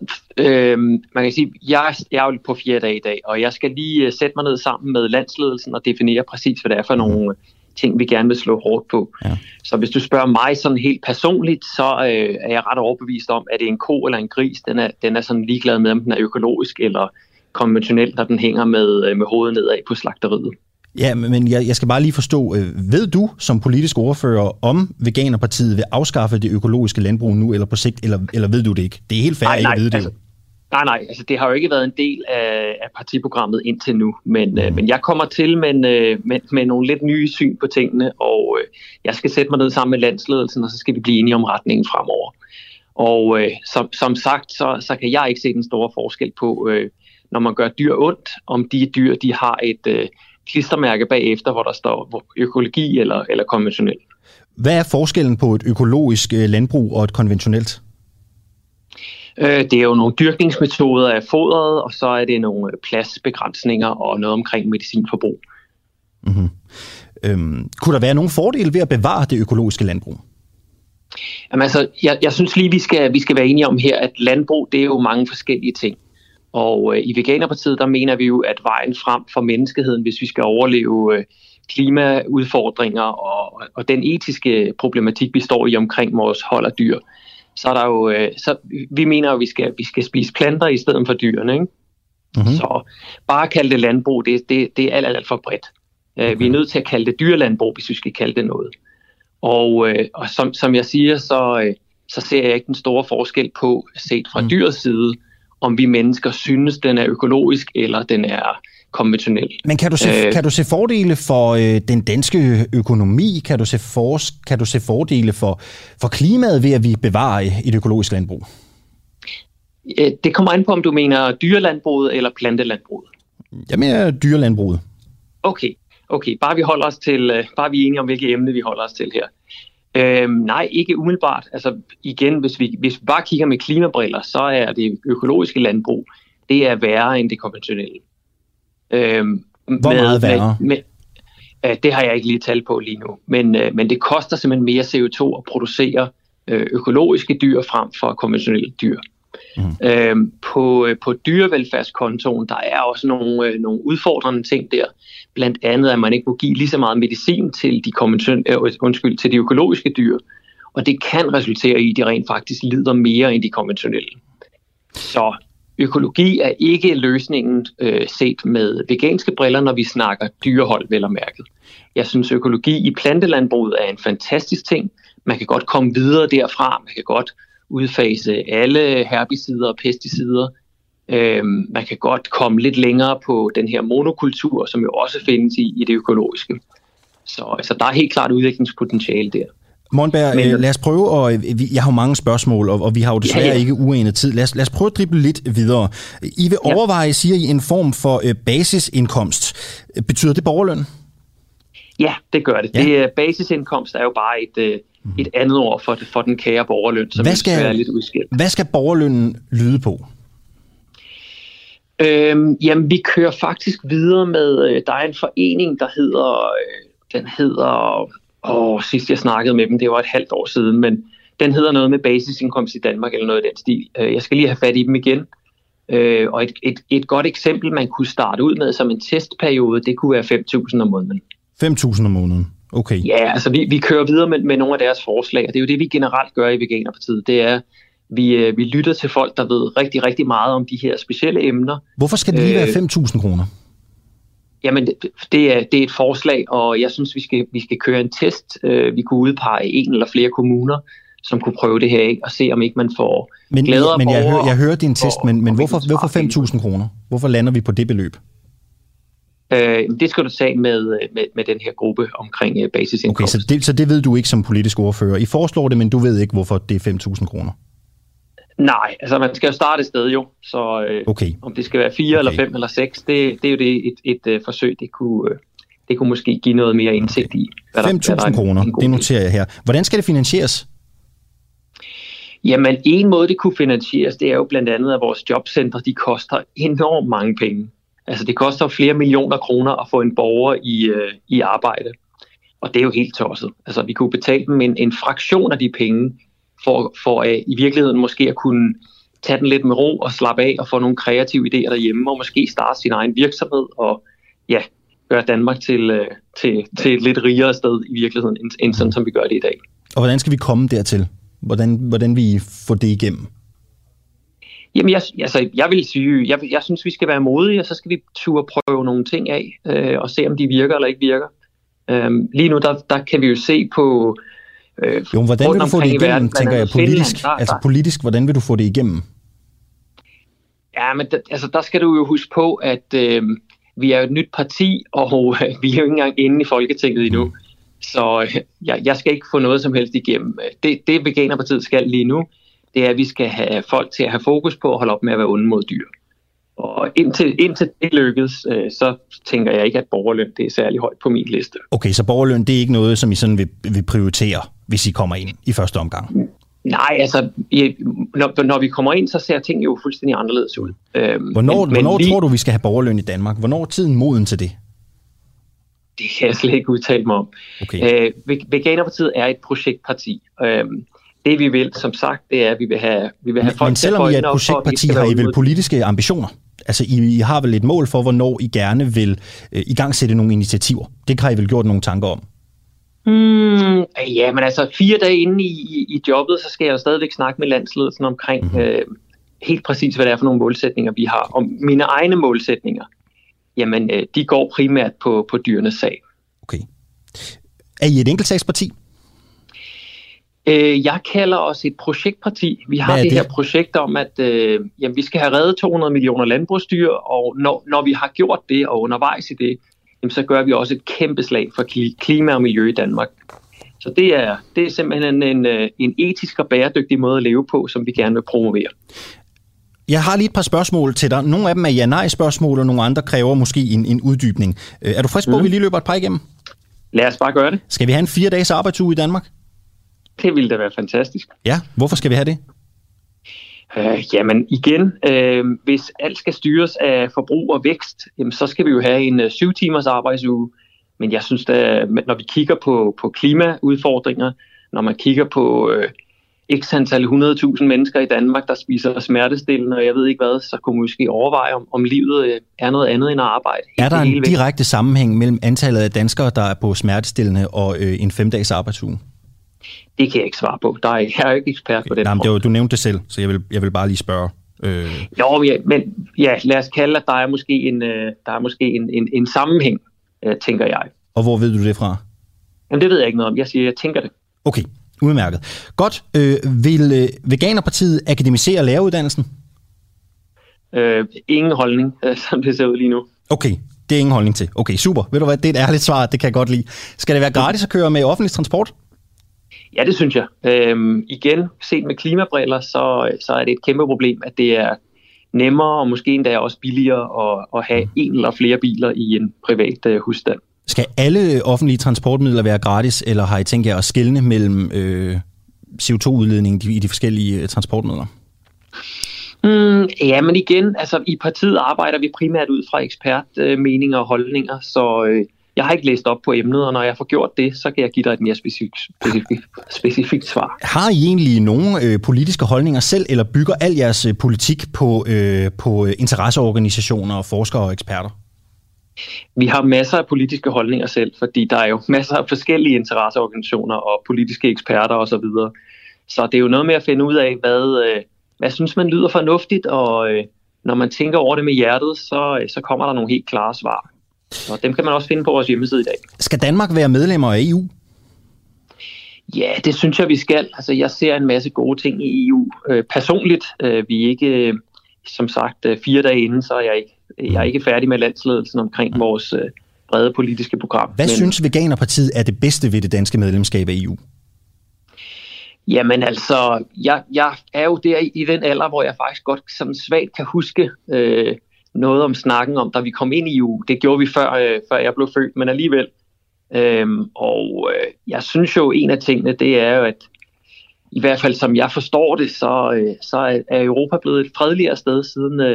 man kan sige, jeg er jo på 4. dag i dag, og jeg skal lige sætte mig ned sammen med landsledelsen og definere præcis, hvad det er for nogle ting, vi gerne vil slå hårdt på. Ja. Så hvis du spørger mig sådan helt personligt, så er jeg ret overbevist om, at det er en ko eller en gris, den er sådan ligeglad med, om den er økologisk eller konventionel, når den hænger med hovedet nedad på slagteriet. Ja, men jeg skal bare lige forstå, ved du som politisk ordfører, om Veganerpartiet vil afskaffe det økologiske landbrug nu eller på sigt, eller ved du det ikke? Det er helt fair at ikke vide det. Altså, Nej, altså det har jo ikke været en del af partiprogrammet indtil nu, men jeg kommer til med nogle lidt nye syn på tingene, og jeg skal sætte mig ned sammen med landsledelsen, og så skal vi blive enige om retningen fremover. Og som sagt, så kan jeg ikke se den store forskel på, når man gør dyr ondt, om de dyr de har et klistermærke bagefter, hvor der står økologi eller konventionelt. Hvad er forskellen på et økologisk landbrug og et konventionelt? Det er jo nogle dyrkningsmetoder af fodret, og så er det nogle pladsbegrænsninger og noget omkring medicinforbrug. Mm-hmm. Kunne der være nogle fordele ved at bevare det økologiske landbrug? Jamen altså, jeg synes lige, vi skal være enige om her, at landbrug, det er jo mange forskellige ting. Og i Veganerpartiet, der mener vi jo, at vejen frem for menneskeheden, hvis vi skal overleve klimaudfordringer og den etiske problematik, vi står i omkring vores hold af dyr, så er der jo, vi mener, at vi skal spise planter i stedet for dyrene, ikke? Mm-hmm. Så bare at kalde det landbrug, det er alt for bredt. Mm-hmm. Vi er nødt til at kalde det dyrlandbrug, hvis vi skal kalde det noget. Og som jeg siger, så ser jeg ikke den store forskel på, set fra dyrets side, om vi mennesker synes, den er økologisk eller den er konventionel. Men kan du se fordele for den danske økonomi? Kan du se fordele for klimaet ved, at vi bevarer et økologisk landbrug? Det kommer an på, om du mener dyrelandbruget eller plantelandbruget. Jeg mener dyrelandbruget. Okay. Bare vi er enige om, hvilke emne vi holder os til her. Nej, ikke umiddelbart. Altså igen, hvis vi bare kigger med klimabriller, så er det økologiske landbrug, det er værre end det konventionelle. Hvor meget værre? Det har jeg ikke lige tal på lige nu, men det koster simpelthen mere CO2 at producere økologiske dyr frem for konventionelle dyr. Mm. På dyrevelfærdskontoen, der er også nogle udfordrende ting der. Blandt andet, at man ikke må give lige så meget medicin til de økologiske dyr, og det kan resultere i, at de rent faktisk lider mere end de konventionelle. Så økologi er ikke løsningen set med veganske briller, når vi snakker dyrehold, vel og mærket. Jeg synes, økologi i plantelandbruget er en fantastisk ting. Man kan godt komme videre derfra. Man kan godt udfase alle herbicider og pesticider. Man kan godt komme lidt længere på den her monokultur, som jo også findes i det økologiske. Så altså, der er helt klart udviklingspotentiale der. Monberg, lad os prøve, og jeg har jo mange spørgsmål, og vi har jo desværre ikke uendet tid. Lad os prøve at drible lidt videre. I vil overveje, siger I, en form for basisindkomst. Betyder det borgerløn? Ja, det gør det. Ja. Basisindkomst er jo bare et andet ord for den kære borgerløn, som er lidt udskilt. Hvad skal borgerlønnen lyde på? Jamen, vi kører faktisk videre med, der er en forening, der hedder sidst jeg snakkede med dem, det var et halvt år siden, men den hedder noget med basisindkomst i Danmark, eller noget i den stil. Jeg skal lige have fat i dem igen. Og et godt eksempel, man kunne starte ud med som en testperiode, det kunne være 5.000 om måneden. 5.000 om måneden? Okay. Ja, altså vi kører videre med nogle af deres forslag, og det er jo det, vi generelt gør i Veganerpartiet. Det er, vi lytter til folk, der ved rigtig, rigtig meget om de her specielle emner. Hvorfor skal det lige være 5.000 kroner? Jamen, det er et forslag, og jeg synes, vi skal køre en test. Vi kunne udpege en eller flere kommuner, som kunne prøve det her af, og se, om ikke man får glæder. Men jeg hører din test, men hvorfor 5.000 kroner? Hvorfor lander vi på det beløb? Det skal du tage med den her gruppe omkring basisindkomst. Okay, så det ved du ikke som politisk ordfører. I foreslår det, men du ved ikke, hvorfor det er 5.000 kroner? Nej, altså man skal jo starte et sted jo, så okay. Om det skal være 4 eller 5 eller 6, det er jo det et forsøg, det kunne måske give noget mere indsigt i. 5.000 kroner, det noterer jeg her. Hvordan skal det finansieres? Jamen, en måde det kunne finansieres, det er jo blandt andet, at vores jobcentre, de koster enormt mange penge. Altså det koster flere millioner kroner at få en borger i arbejde, og det er jo helt tosset. Altså vi kunne betale dem en fraktion af de penge, for i virkeligheden måske at kunne tage den lidt med ro og slappe af og få nogle kreative idéer derhjemme og måske starte sin egen virksomhed og ja, gøre Danmark til et lidt rigere sted i virkeligheden, end sådan som vi gør det i dag. Og hvordan skal vi komme dertil? Hvordan vi får det igennem? Jamen jeg synes, vi skal være modige, og så skal vi turde prøve nogle ting af og se, om de virker eller ikke virker. Lige nu, der kan vi jo se på jo, hvordan vil du få det igennem, tænker jeg, politisk? Altså politisk, hvordan vil du få det igennem? Ja, men altså, der skal du jo huske på, at vi er jo et nyt parti, og vi er jo ikke engang inde i Folketinget endnu. Så jeg skal ikke få noget som helst igennem. Det Veganerpartiet skal lige nu, det er, at vi skal have folk til at have fokus på at holde op med at være onde mod dyr. Og indtil det lykkes, så tænker jeg ikke, at borgerløn det er særlig højt på min liste. Okay, så borgerløn det er ikke noget, som I sådan vil prioritere, hvis I kommer ind i første omgang? Nej, altså, når vi kommer ind, så ser ting jo fuldstændig anderledes ud. Hvornår tror du, vi skal have borgerløn i Danmark? Hvornår er tiden moden til det? Det kan jeg slet ikke udtale mig om. Okay. Veganerpartiet er et projektparti. Det vi vil, som sagt, det er, at vi vil have folk... Men selvom I er et projektparti, har I vel politiske ambitioner? Altså, I har vel et mål for, hvornår I gerne vil igangsætte nogle initiativer? Det har I vel gjort nogle tanker om? Ja, men altså 4 dage inde i jobbet, så skal jeg jo stadigvæk snakke med landsledelsen omkring helt præcis, hvad det er for nogle målsætninger, vi har. Og mine egne målsætninger, jamen de går primært på dyrenes sag. Okay. Er I et enkeltsagsparti? Jeg kalder os et projektparti. Vi har det her projekt om, at jamen, vi skal have reddet 200 millioner landbrugsdyr, og når vi har gjort det og undervejs i det, jamen, så gør vi også et kæmpe slag for klima og miljø i Danmark. Så det er simpelthen en etisk og bæredygtig måde at leve på, som vi gerne vil promovere. Jeg har lige et par spørgsmål til dig. Nogle af dem er ja-nej-spørgsmål, og nogle andre kræver måske en uddybning. Er du frisk på, at vi lige løber et par igennem? Lad os bare gøre det. Skal vi have en 4-dages arbejdsuge i Danmark? Det ville da være fantastisk. Ja, hvorfor skal vi have det? Jamen igen, hvis alt skal styres af forbrug og vækst, jamen, så skal vi jo have en 7 timers arbejdsuge. Men jeg synes, at når vi kigger på klimaudfordringer, når man kigger på x antal 100.000 mennesker i Danmark, der spiser smertestillende, og jeg ved ikke hvad, så kunne man måske overveje, om livet er noget andet end at arbejde. Er der en direkte sammenhæng mellem antallet af danskere, der er på smertestillende, og en 5-dages arbejdsuge? Det kan jeg ikke svare på. Jeg er jo ikke ekspert på den. Nej, du nævnte det selv, så jeg vil bare lige spørge. Jo, men ja, lad os kalde, at der er måske en sammenhæng, tænker jeg. Og hvor ved du det fra? Jamen, det ved jeg ikke noget om. Jeg siger, jeg tænker det. Okay, udmærket. Godt. Vil Veganerpartiet akademisere læreruddannelsen? Ingen holdning, som det ser ud lige nu. Okay, det er ingen holdning til. Okay, super. Ved du hvad, det er et ærligt svar, det kan jeg godt lide. Skal det være gratis at køre med offentlig transport? Ja, det synes jeg. Igen, set med klimabriller, så er det et kæmpe problem, at det er nemmere og måske endda også billigere at have en eller flere biler i en privat husstand. Skal alle offentlige transportmidler være gratis, eller har I tænkt jer at skelne mellem CO2-udledningen i de forskellige transportmidler? Ja, men igen, altså i partiet arbejder vi primært ud fra ekspertmeninger og holdninger, så... Jeg har ikke læst op på emnet, og når jeg får gjort det, så kan jeg give dig et mere specifikt svar. Har I egentlig nogle politiske holdninger selv, eller bygger al jeres politik på interesseorganisationer, forskere og eksperter? Vi har masser af politiske holdninger selv, fordi der er jo masser af forskellige interesseorganisationer og politiske eksperter osv. Så det er jo noget med at finde ud af, hvad synes man lyder fornuftigt, og når man tænker over det med hjertet, så kommer der nogle helt klare svar. Og dem kan man også finde på vores hjemmeside i dag. Skal Danmark være medlemmer af EU? Ja, det synes jeg, vi skal. Altså, jeg ser en masse gode ting i EU. Personligt, vi er ikke, som sagt, 4 dage inden, så er jeg er ikke færdig med landsledelsen omkring vores brede politiske program. Hvad synes Veganerpartiet er det bedste ved det danske medlemskab af EU? Jamen altså, jeg er jo der i den alder, hvor jeg faktisk godt som svagt kan huske... noget om snakken om, da vi kom ind i EU. Det gjorde vi før jeg blev født, men alligevel. Jeg synes jo, en af tingene, det er jo, at i hvert fald som jeg forstår det, så er Europa blevet et fredeligere sted,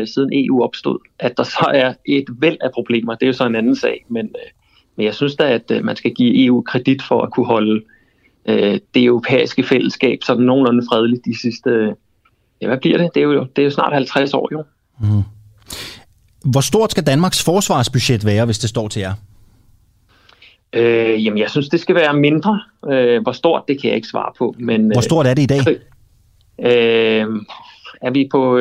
siden EU opstod. At der så er et væld af problemer, det er jo så en anden sag. Men jeg synes da, at man skal give EU kredit for at kunne holde det europæiske fællesskab sådan nogenlunde fredeligt de sidste... hvad bliver det? Det er jo snart 50 år, jo. Mm. Hvor stort skal Danmarks forsvarsbudget være, hvis det står til jer? Jamen, jeg synes, det skal være mindre. Hvor stort, det kan jeg ikke svare på. Men, hvor stort er det i dag? Er vi på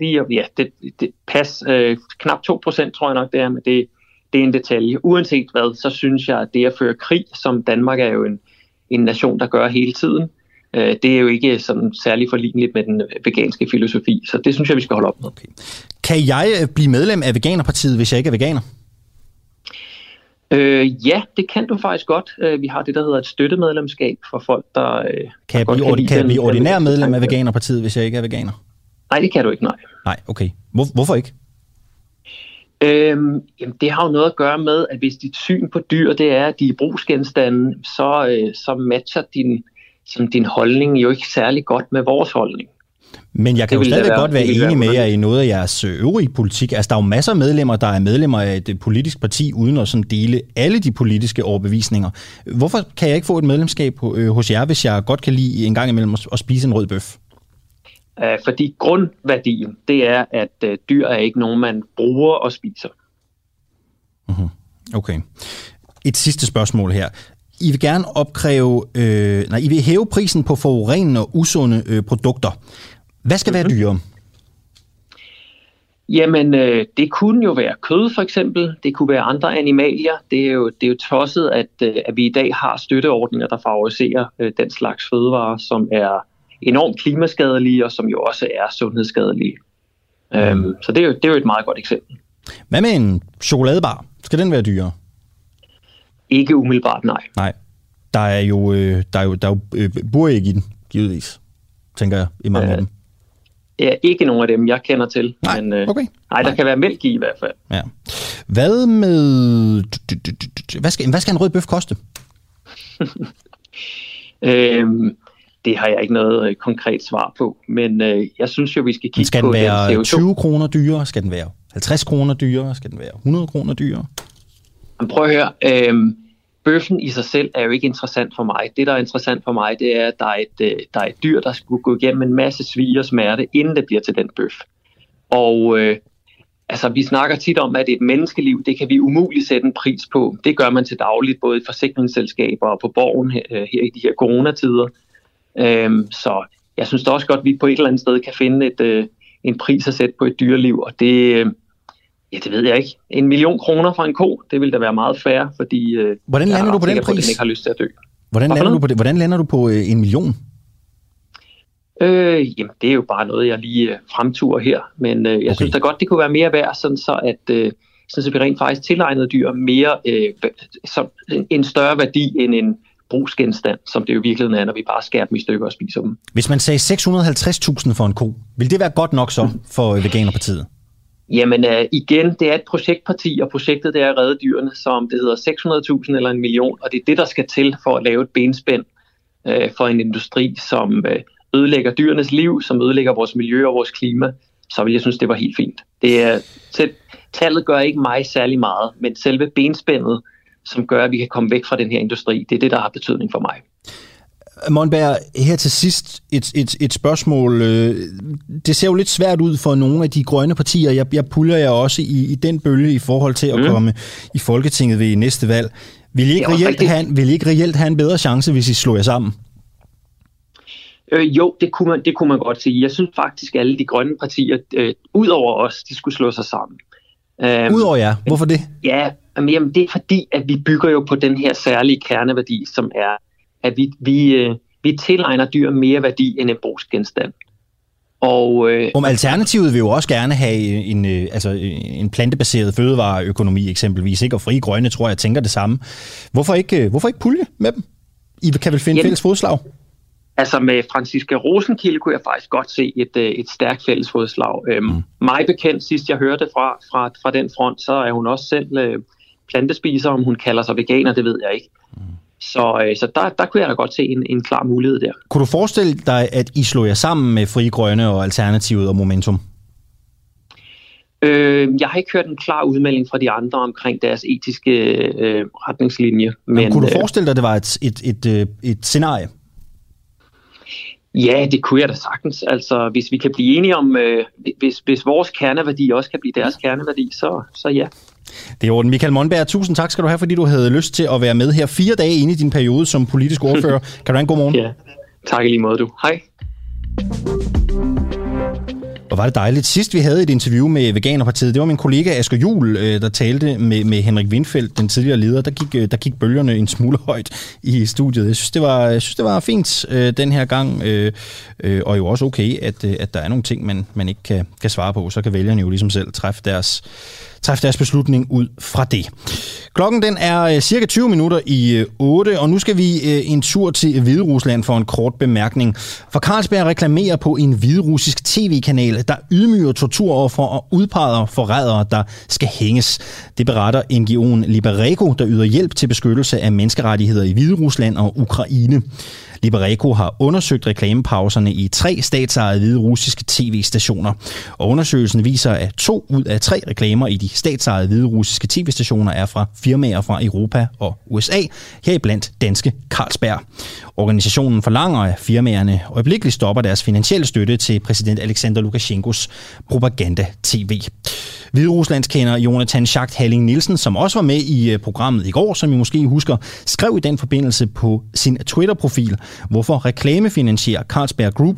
lige... Ja, det pas. Knap 2%, tror jeg nok, det er. Men det er en detalje. Uanset hvad, så synes jeg, at det at føre krig, som Danmark er jo en nation, der gør hele tiden, Det er jo ikke sådan særlig forligneligt med den veganske filosofi, så det synes jeg, vi skal holde op med. Okay. Kan jeg blive medlem af Veganerpartiet, hvis jeg ikke er veganer? Ja, det kan du faktisk godt. Vi har det, der hedder et støttemedlemskab for folk, der... Kan jeg blive ordinær medlem af Veganerpartiet, hvis jeg ikke er veganer? Nej, det kan du ikke, nej. Nej, okay. Hvorfor ikke? Jamen, det har jo noget at gøre med, at hvis dit syn på dyr, det er, at de er brugsgenstande, så matcher din holdning jo ikke særlig godt med vores holdning. Men jeg kan jo stadig godt være enig med jer i noget af jeres øvrige politik. Altså, der er jo masser af medlemmer, der er medlemmer af et politisk parti, uden at sådan dele alle de politiske overbevisninger. Hvorfor kan jeg ikke få et medlemskab hos jer, hvis jeg godt kan lide en gang imellem at spise en rød bøf? Fordi grundværdien, det er, at dyr er ikke nogen, man bruger og spiser. Mm-hmm. Okay. Et sidste spørgsmål her. I vil gerne I vil hæve prisen på forurenende og usunde produkter. Hvad skal være dyrere? Jamen, det kunne jo være kød for eksempel. Det kunne være andre animalier. Det er jo tosset, at vi i dag har støtteordninger, der favoriserer den slags fødevarer, som er enormt klimaskadelige og som jo også er sundhedsskadelige. Så det er jo et meget godt eksempel. Hvad med en chokoladebar? Skal den være dyrere? Ikke umiddelbart, nej. Nej. Der er jo buræg i den, givetvis, tænker jeg, i mange af dem. Ja, ikke nogen af dem, jeg kender til. Nej, men, okay. Der kan være mælk i hvert fald. Ja. Hvad med... Hvad skal en rød bøf koste? Det har jeg ikke noget konkret svar på, men jeg synes jo, vi skal kigge på... Skal den være 20 kroner dyrere? Skal den være 50 kroner dyrere? Skal den være 100 kroner dyrere? Prøv at høre, bøffen i sig selv er jo ikke interessant for mig. Det, der er interessant for mig, det er, at der er et dyr, der skulle gå igennem en masse svie og smerte, inden det bliver til den bøf. Og vi snakker tit om, at et menneskeliv, det kan vi umuligt sætte en pris på. Det gør man til dagligt, både i forsikringsselskaber og på borgen her i de her coronatider. Så jeg synes da også godt, at vi på et eller andet sted kan finde en pris at sætte på et dyreliv, og det... Ja, det ved jeg ikke. 1 million kroner for en ko, det ville da være meget fair, fordi... Hvordan lander du på den pris? Den ikke har lyst til at dø. Hvordan lander du på 1 million? Jamen, det er jo bare noget, jeg lige fremturer her. Men jeg synes da godt, det kunne være mere værd, sådan så vi rent faktisk tilegnede dyr mere som en større værdi end en brugsgenstand, som det jo virkelig er, når vi bare skærer dem i stykker og spiser dem. Hvis man sagde 650.000 for en ko, ville det være godt nok så for Veganerpartiet? Jamen igen, det er et projektparti, og projektet det er at redde dyrene, som det hedder 600.000 eller 1 million, og det er det, der skal til for at lave et benspænd for en industri, som ødelægger dyrenes liv, som ødelægger vores miljø og vores klima, så vil jeg synes, det var helt fint. Tallet gør ikke mig særlig meget, men selve benspændet, som gør, at vi kan komme væk fra den her industri, det er det, der har betydning for mig. Monberg, her til sidst et spørgsmål. Det ser jo lidt svært ud for nogle af de grønne partier. Jeg puljer jer også i den bølge i forhold til at komme i Folketinget ved næste valg. Vil I ikke reelt have en bedre chance, hvis I slår jer sammen? Jo, det kunne man godt sige. Jeg synes faktisk, at alle de grønne partier, ud over os, de skulle slå sig sammen. Udover jer? Hvorfor det? Ja, jamen, det er fordi, at vi bygger jo på den her særlige kerneværdi, som er at vi tilegner dyr mere værdi end en brugsgenstand. Og Alternativet vil jo også gerne have en plantebaseret fødevareøkonomi eksempelvis, ikke? Og Frie Grønne, tror jeg, tænker det samme. Hvorfor ikke pulje med dem? I kan vel finde fælles fodslag? Altså med Franciska Rosenkilde kunne jeg faktisk godt se et stærkt fælles fodslag. Mig bekendt, sidst jeg hørte fra den front, så er hun også selv plantespiser, om hun kalder sig veganer, det ved jeg ikke. Så der kunne jeg da godt se en klar mulighed der. Kunne du forestille dig, at I slog jer sammen med Frie Grønne og Alternativet og Momentum? Jeg har ikke hørt en klar udmelding fra de andre omkring deres etiske retningslinje. Men kunne du forestille dig, at det var et scenarie? Ja, det kunne jeg da sagtens. Altså, hvis vi kan blive enige om, hvis vores kerneværdi også kan blive deres kerneværdi, så ja. Det er Morten Michael Monberg. Tusind tak skal du have, fordi du havde lyst til at være med her 4 dage inde i din periode som politisk ordfører. Kan du have en god morgen? Ja, tak i lige måde du. Hej. Hvor var det dejligt. Sidst vi havde et interview med Veganerpartiet, det var min kollega Asger Juhl, der talte med Henrik Windfeldt, den tidligere leder. Der gik bølgerne en smule højt i studiet. Jeg synes, det var fint den her gang, og jo også okay, at der er nogle ting, man ikke kan svare på. Så kan vælgerne jo ligesom selv træffe deres beslutning ud fra det. Klokken den er cirka 20 minutter i 8, og nu skal vi en tur til Hviderusland for en kort bemærkning. For Carlsberg reklamerer på en hviderussisk tv-kanal, der ydmyger torturofre og udpeger forrædere, der skal hænges. Det beretter NGO'en Libereco, der yder hjælp til beskyttelse af menneskerettigheder i Hviderusland og Ukraine. Libereco har undersøgt reklamepauserne i 3 statsejede hviderussiske tv-stationer. Og undersøgelsen viser, at 2 ud af 3 reklamer i de statsejede hviderussiske tv-stationer er fra firmaer fra Europa og USA, heriblandt danske Carlsberg. Organisationen forlanger, at firmaerne øjeblikkeligt stopper deres finansielle støtte til præsident Alexander Lukashenkos propaganda-tv. Hvideruslandskender Jonathan Schacht Halling Nielsen, som også var med i programmet i går, som I måske husker, skrev i den forbindelse på sin Twitter-profil, hvorfor reklamefinansierer Carlsberg Group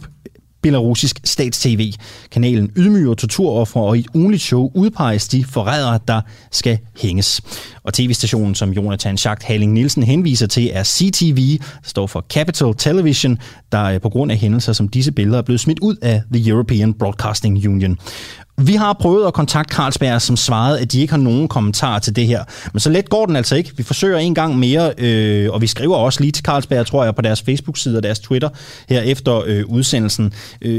belarusisk stats-tv. Kanalen ydmyger torturofre, og i et ugenligt show udpeges de forrædere, der skal hænges. Og tv-stationen, som Jonathan Schacht Halling Nielsen henviser til, er CTV, der står for Capital Television, der på grund af hændelser som disse billeder er blevet smidt ud af The European Broadcasting Union. Vi har prøvet at kontakte Carlsberg, som svarede, at de ikke har nogen kommentarer til det her. Men så let går den altså ikke. Vi forsøger en gang mere, og vi skriver også lige til Carlsberg, tror jeg, på deres Facebook-side og deres Twitter her efter udsendelsen.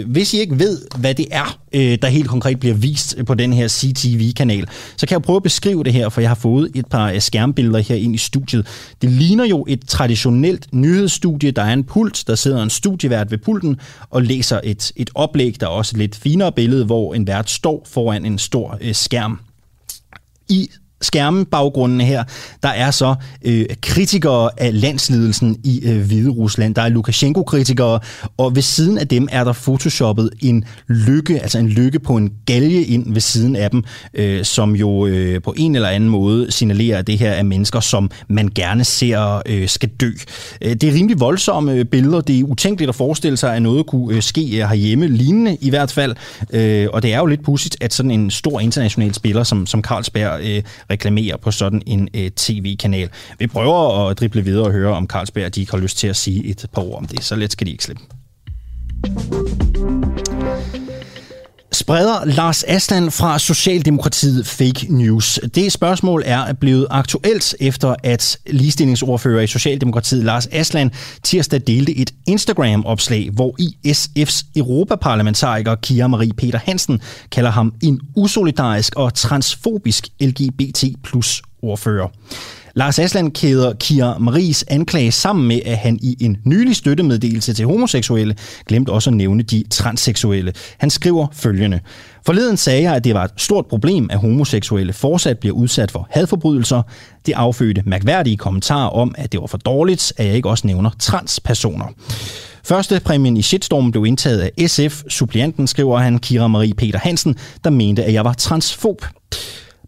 Hvis I ikke ved, hvad det er, der helt konkret bliver vist på den her CTV-kanal, så kan jeg prøve at beskrive det her, for jeg har fået et par skærmbilleder her ind i studiet. Det ligner jo et traditionelt nyhedsstudie. Der er en pult, der sidder en studievært ved pulten og læser et oplæg, der er også et lidt finere billede, hvor en vært står foran en stor skærm. I skærmbaggrunden her, der er så kritikere af landsledelsen i Hviderusland. Der er Lukashenko-kritikere, og ved siden af dem er der photoshoppet en lykke på en galge ind ved siden af dem, som jo på en eller anden måde signalerer, at det her er mennesker, som man gerne ser skal dø. Det er rimelig voldsomme billeder. Det er utænkeligt at forestille sig, at noget kunne ske herhjemme, lignende i hvert fald. Og det er jo lidt pudsigt, at sådan en stor international spiller som Carlsberg reklamerer på sådan en tv-kanal. Vi prøver at drible videre og høre, om Carlsberg de ikke har lyst til at sige et par ord om det. Så let skal de ikke slippe. Spreder Lars Aslan fra Socialdemokratiet fake news? Det spørgsmål er blevet aktuelt, efter at ligestillingsordfører i Socialdemokratiet Lars Aslan tirsdag delte et Instagram-opslag, hvor SF's europaparlamentariker Kira Marie Peter-Hansen kalder ham en usolidarisk og transfobisk LGBT+-ordfører. Lars Aslan kæder Kira Maries anklage sammen med, at han i en nylig støttemeddelelse til homoseksuelle glemte også at nævne de transseksuelle. Han skriver følgende: forleden sagde jeg, at det var et stort problem, at homoseksuelle fortsat bliver udsat for hadforbrydelser. Det affødte mærkværdige kommentarer om, at det var for dårligt, at jeg ikke også nævner transpersoner. Første præmien i shitstormen blev indtaget af SF. Supplianten, skriver han, Kira Marie Peter-Hansen, der mente, at jeg var transfob.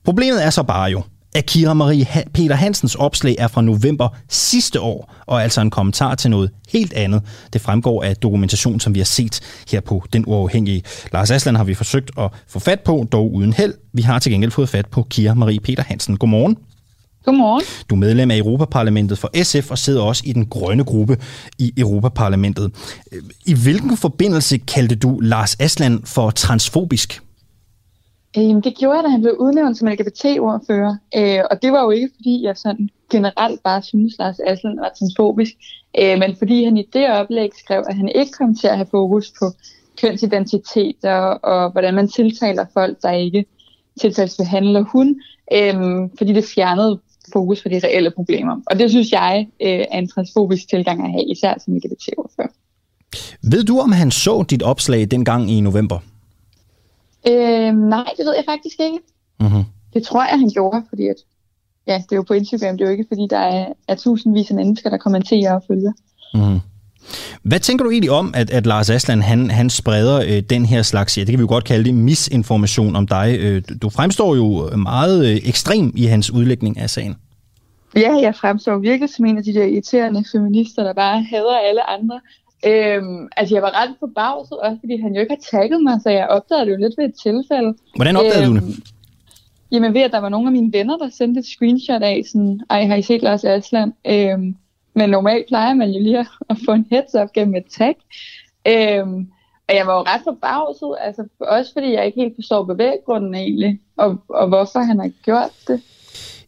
Problemet er så bare jo, at Kira Marie Peter-Hansens opslag er fra november sidste år, og altså en kommentar til noget helt andet. Det fremgår af dokumentation, som vi har set her på Den Uafhængige. Lars Aslan har vi forsøgt at få fat på, dog uden held. Vi har til gengæld fået fat på Kira Marie Peter-Hansen. Godmorgen. Godmorgen. Du er medlem af Europaparlamentet for SF og sidder også i den grønne gruppe i Europaparlamentet. I hvilken forbindelse kaldte du Lars Aslan for transfobisk? Jamen, det gjorde jeg, da han blev udnævnt som LGBT-ordfører, og det var jo ikke, fordi jeg sådan generelt bare synes, Lars Aslan var transfobisk, men fordi han i det oplæg skrev, at han ikke kom til at have fokus på kønsidentiteter og hvordan man tiltaler folk, der ikke tiltales ved han eller hun, fordi det fjernede fokus fra de reelle problemer. Og det synes jeg er en transfobisk tilgang at have, især som LGBT-ordfører. Ved du, om han så dit opslag dengang i november? Nej, det ved jeg faktisk ikke. Mm-hmm. Det tror jeg, han gjorde, fordi at, ja, det er jo på Instagram, det er jo ikke, fordi der er tusindvis af mennesker, der kommenterer og følger. Mm. Hvad tænker du egentlig om, at Lars Aslan han spreder den her slags, ja, det kan vi jo godt kalde det, misinformation om dig? Du fremstår jo meget ekstrem i hans udlægning af sagen. Ja, jeg fremstår virkelig som en af de der irriterende feminister, der bare hader alle andre. Altså jeg var ret forbavset, også fordi han jo ikke har tagget mig, så jeg opdagede det jo lidt ved et tilfælde. Hvordan opdagede du det? Jamen ved, at der var nogle af mine venner, der sendte et screenshot af sådan, ej, har I set Lars Aslan? Men normalt plejer man jo lige at få en heads up gennem et tag. Og jeg var jo ret forbavset, altså også fordi jeg ikke helt forstår bevæggrunden egentlig, og hvorfor han har gjort det.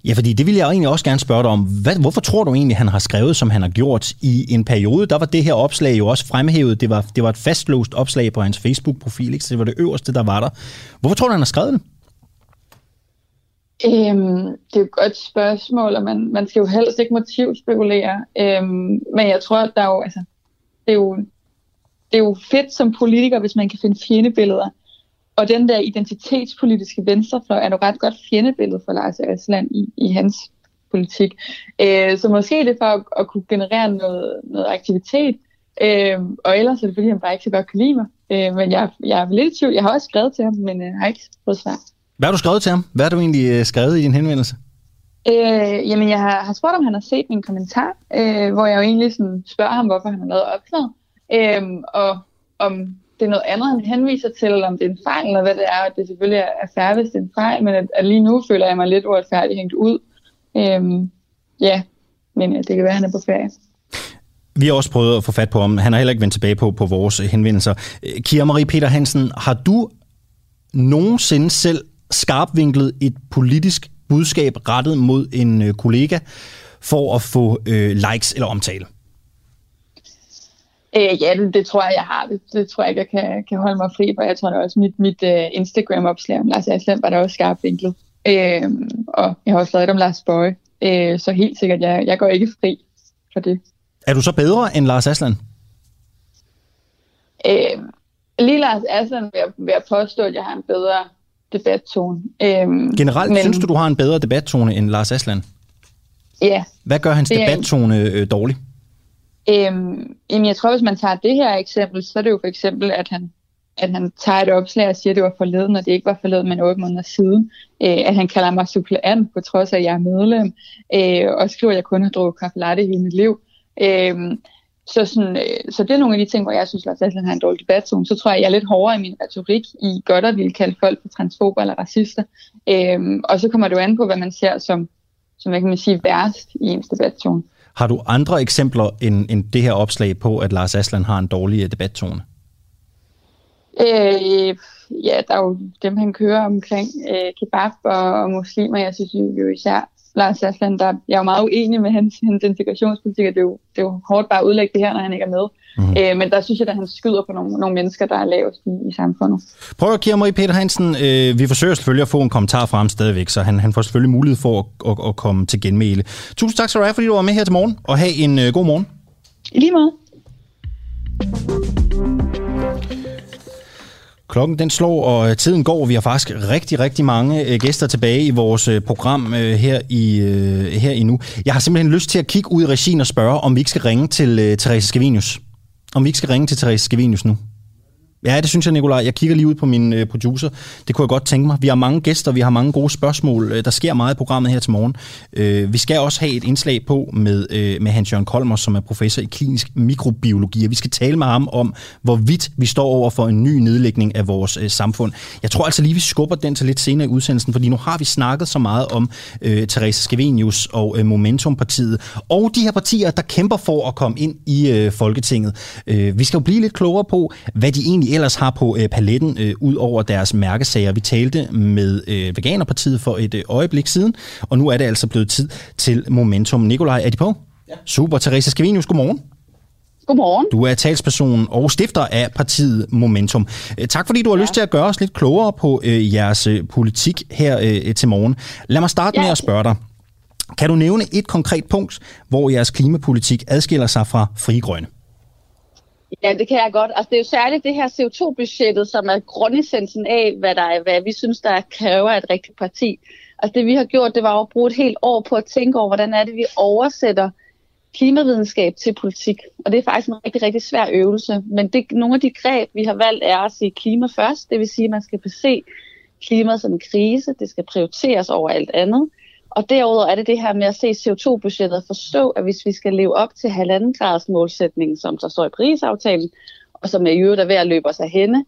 Ja, fordi det ville jeg egentlig også gerne spørge dig om. Hvorfor tror du egentlig, han har skrevet, som han har gjort i en periode? Der var det her opslag jo også fremhævet. Det var et fastlåst opslag på hans Facebook-profil, ikke? Så det var det øverste, der var der. Hvorfor tror du, han har skrevet det? Det er jo et godt spørgsmål, og man skal jo helst ikke motivspekulere. Men jeg tror, at der er jo, altså, det er jo fedt som politiker, hvis man kan finde fjendebilleder. Og den der identitetspolitiske venstrefløj er jo ret godt fjendebillede for Lars Aslan i hans politik. Så måske er det for at kunne generere noget aktivitet. Og ellers er det, fordi han bare ikke så godt kan lide mig. Men jeg er lidt i tvivl. Jeg har også skrevet til ham, men har ikke fået svar. Hvad har du skrevet til ham? Hvad har du egentlig skrevet i din henvendelse? Jamen, jeg har spurgt, om han har set min kommentar, hvor jeg jo egentlig sådan spørger ham, hvorfor han har lavet opslaget. Og om det er noget andet, han henviser til, om det er en fejl, eller hvad det er, at det selvfølgelig er færre, hvis det er en fejl, men at lige nu føler jeg mig lidt uretfærdigt hængt ud. Men det kan være, at han er på ferie. Vi har også prøvet at få fat på ham. Han har heller ikke vendt tilbage på vores henvendelser. Kira Marie Peter-Hansen, har du nogensinde selv skarpvinklet et politisk budskab rettet mod en kollega for at få likes eller omtale? Ja, det tror jeg har. Det tror jeg ikke, jeg kan holde mig fri for. Jeg tror da også, mit Instagram-opslag om Lars Aslan var da også skarpt vinklet. Og jeg har også lavet om Lars Bøje. Så helt sikkert, jeg går ikke fri for det. Er du så bedre end Lars Aslan? Lige Lars Aslan vil jeg påstå, at jeg har en bedre debattone. Generelt men, synes du har en bedre debattone end Lars Aslan? Ja. Hvad gør hans debattone dårlig? Jamen jeg tror, hvis man tager det her eksempel, så er det jo for eksempel, at han tager et opslag og siger, at det var forleden, og det ikke var forleden, men 8 måneder siden. At han kalder mig suppleant, på trods af, at jeg er medlem, og skriver, at jeg kun har drukket kaffe latte hele mit liv. Så det er nogle af de ting, hvor jeg synes, Lars Aslan har en dårlig debatzone. Så tror jeg, at jeg er lidt hårdere i min retorik i godt at ville kalde folk for transfober eller racister. Og så kommer det jo an på, hvad man ser som hvad kan man sige, værst i ens debatzone. Har du andre eksempler end det her opslag på, at Lars Aslan har en dårlig debattone? Ja, der er jo dem, han kører omkring kebab og muslimer. Jeg synes jo især, Lars Aslan, jeg er jo meget uenig med hans integrationspolitik, og det er jo hårdt bare at udlægge det her, når han ikke er med. Mm-hmm. Men der synes jeg, at han skyder på nogle mennesker, der er lavest i samfundet. Prøv at Kira Marie Peter-Hansen. Vi forsøger selvfølgelig at få en kommentar fra ham stadigvæk, så han får selvfølgelig mulighed for at komme til genmæle. Tusind tak, Sarah, fordi du var med her til morgen, og have en god morgen. I lige måde. Klokken den slår, og tiden går. Vi har faktisk rigtig, rigtig mange gæster tilbage i vores program her i nu. Jeg har simpelthen lyst til at kigge ud i regien og spørge, om vi ikke skal ringe til Theresa Scavenius. Om vi ikke skal ringe til Theresa Scavenius nu. Ja, det synes jeg, Nicolaj. Jeg kigger lige ud på min producer. Det kunne jeg godt tænke mig. Vi har mange gæster, vi har mange gode spørgsmål. Der sker meget i programmet her til morgen. Vi skal også have et indslag på med Hans-Jørgen Kolmos, som er professor i klinisk mikrobiologi. Og vi skal tale med ham om, hvorvidt vi står over for en ny nedlægning af vores samfund. Jeg tror altså lige, vi skubber den til lidt senere i udsendelsen, fordi nu har vi snakket så meget om Theresa Scavenius og Momentumpartiet. Og de her partier, der kæmper for at komme ind i Folketinget. Vi skal jo blive lidt klogere på, hvad de egentlig ellers har på paletten ud over deres mærkesager. Vi talte med Veganerpartiet for et øjeblik siden, og nu er det altså blevet tid til Momentum. Nikolaj, er de på? Ja. Super. Theresa Scavenius, godmorgen. Godmorgen. Du er talsperson og stifter af partiet Momentum. Tak fordi du har lyst til at gøre os lidt klogere på jeres politik her til morgen. Lad mig starte med at spørge dig. Kan du nævne et konkret punkt, hvor jeres klimapolitik adskiller sig fra Frie Grønne? Ja, det kan jeg godt. Altså, det er jo særligt det her CO2-budgettet, som er grundessensen af, hvad vi synes, der kræver et rigtigt parti. Altså det vi har gjort, det var at bruge et helt år på at tænke over, hvordan er det, vi oversætter klimavidenskab til politik. Og det er faktisk en rigtig, rigtig svær øvelse. Men nogle af de greb, vi har valgt, er at sige klima først. Det vil sige, at man skal se klimaet som en krise. Det skal prioriteres over alt andet. Og derudover er det det her med at se CO2-budgettet og forstå, at hvis vi skal leve op til 1,5 graders målsætningen, som der står i Paris-aftalen, og som i øvrigt er ved at løbe os af hænde,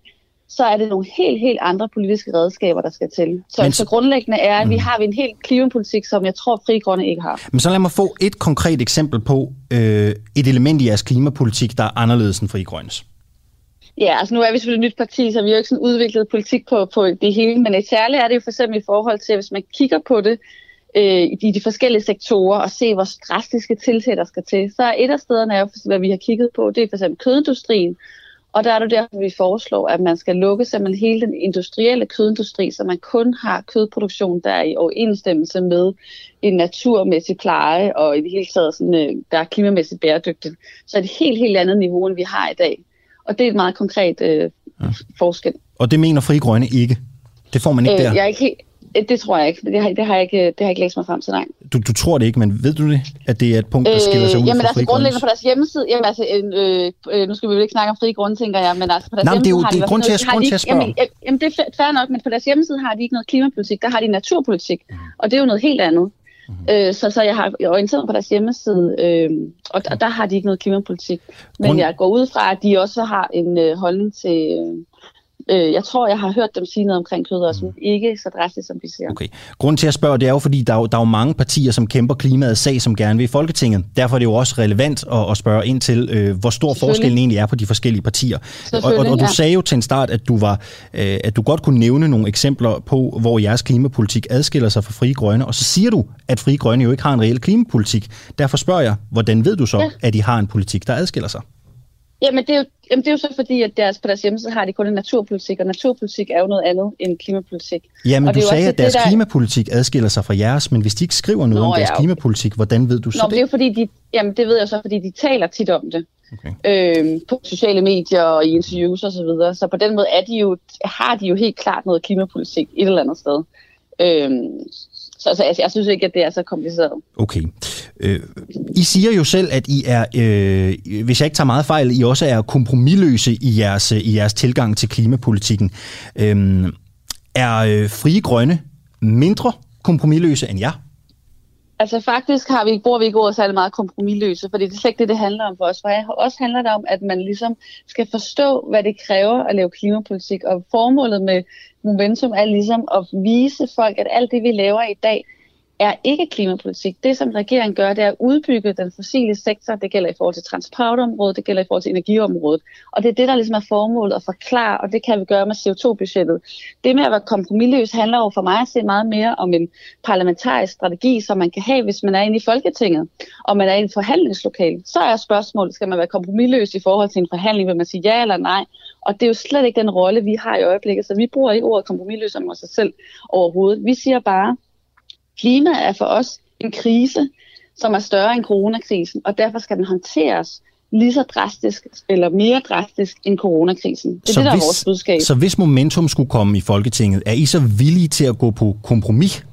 så er det nogle helt andre politiske redskaber, der skal til. Så grundlæggende er, at vi har en helt klimapolitik, som jeg tror, Frie Grønne ikke har. Men så lad mig få et konkret eksempel på et element i jeres klimapolitik, der er anderledes end Frie Grønnes. Ja, altså nu er vi selvfølgelig et nyt parti, så vi har jo ikke sådan udviklet politik på det hele, men særligt er det jo for eksempel i forhold til, hvis man kigger på det i de forskellige sektorer og se, hvor drastiske tiltag der skal til, så er et af stederne, hvad vi har kigget på, det er for eksempel kødindustrien. Og der er det derfor, vi foreslår, at man skal lukke simpelthen hele den industrielle kødindustri, så man kun har kødproduktion, der er i overensstemmelse med en naturmæssig pleje, og i det hele taget, sådan, der er klimamæssigt bæredygtigt. Så er det et helt andet niveau, end vi har i dag. Og det er et meget konkret forskel. Og det mener Frie Grønne ikke? Det får man ikke der? Det tror jeg ikke. Det har jeg ikke læst mig frem til, nej. Du tror det ikke, men ved du det, at det er et punkt, der skiller sig ud fra Frie Grønne? Jamen, på deres hjemmeside, nu skal vi vel ikke snakke om Frie Grønne, tænker jeg, men altså på deres hjemmeside har de... Nej, det er jo grund til at spørge. Jamen, det er fair nok, men på deres hjemmeside har de ikke noget klimapolitik, der har de naturpolitik, og det er jo noget helt andet. Så jeg har orienteret mig på deres hjemmeside, og der har de ikke noget klimapolitik. Men jeg går ud fra, at de også har en holdning til... Jeg tror, jeg har hørt dem sige noget omkring kød, og ikke så drastisk, som vi siger. Okay. Grunden til at spørge, det er jo, fordi der er jo mange partier, som kæmper klimaets sag, som gerne vil i Folketinget. Derfor er det jo også relevant at spørge ind til, hvor stor forskellen egentlig er på de forskellige partier. Og du sagde jo til en start, at du godt kunne nævne nogle eksempler på, hvor jeres klimapolitik adskiller sig fra Frie Grønne, og så siger du, at Frie Grønne jo ikke har en reel klimapolitik. Derfor spørger jeg, hvordan ved du så, at de har en politik, der adskiller sig? Jamen det er jo så fordi, at på deres hjemmeside har de kun en naturpolitik, og naturpolitik er jo noget andet end klimapolitik. Jamen du sagde, at deres klimapolitik adskiller sig fra jeres, men hvis de ikke skriver noget om deres klimapolitik, hvordan ved du så det? Det er jo fordi, det ved jeg så, fordi de taler tit om det. Okay. På sociale medier og i interviews og så videre. Så på den måde har de jo helt klart noget klimapolitik et eller andet sted. Så jeg synes ikke, at det er så kompliceret. Okay. I siger jo selv, at I er, hvis jeg ikke tager meget fejl, I også er kompromisløse i jeres tilgang til klimapolitikken. Er Frie Grønne mindre kompromisløse end jer? Altså faktisk bruger vi ikke ordet særlig meget kompromisløse, fordi det er slet ikke det, det handler om for os. For også handler det om, at man ligesom skal forstå, hvad det kræver at lave klimapolitik. Og formålet med Momentum er ligesom at vise folk, at alt det, vi laver i dag, er ikke klimapolitik. Det, som regeringen gør, det er at udbygge den fossile sektor. Det gælder i forhold til transportområdet, det gælder i forhold til energiområdet. Og det er det, der ligesom er formålet at forklare, og det kan vi gøre med CO2-budgettet. Det med at være kompromisløs handler jo for mig at se meget mere om en parlamentarisk strategi, som man kan have, hvis man er inde i Folketinget, og man er i en forhandlingslokale. Så er spørgsmålet, skal man være kompromisløs i forhold til en forhandling, vil man sige ja eller nej? Og det er jo slet ikke den rolle, vi har i øjeblikket, så vi bruger ikke ordet kompromisløs om os selv overhovedet. Vi siger bare, klima er for os en krise, som er større end coronakrisen, og derfor skal den håndteres lige så drastisk eller mere drastisk end coronakrisen. Det er det, der er vores budskab. Så hvis Momentum skulle komme i Folketinget, er I så villige til at gå på kompromis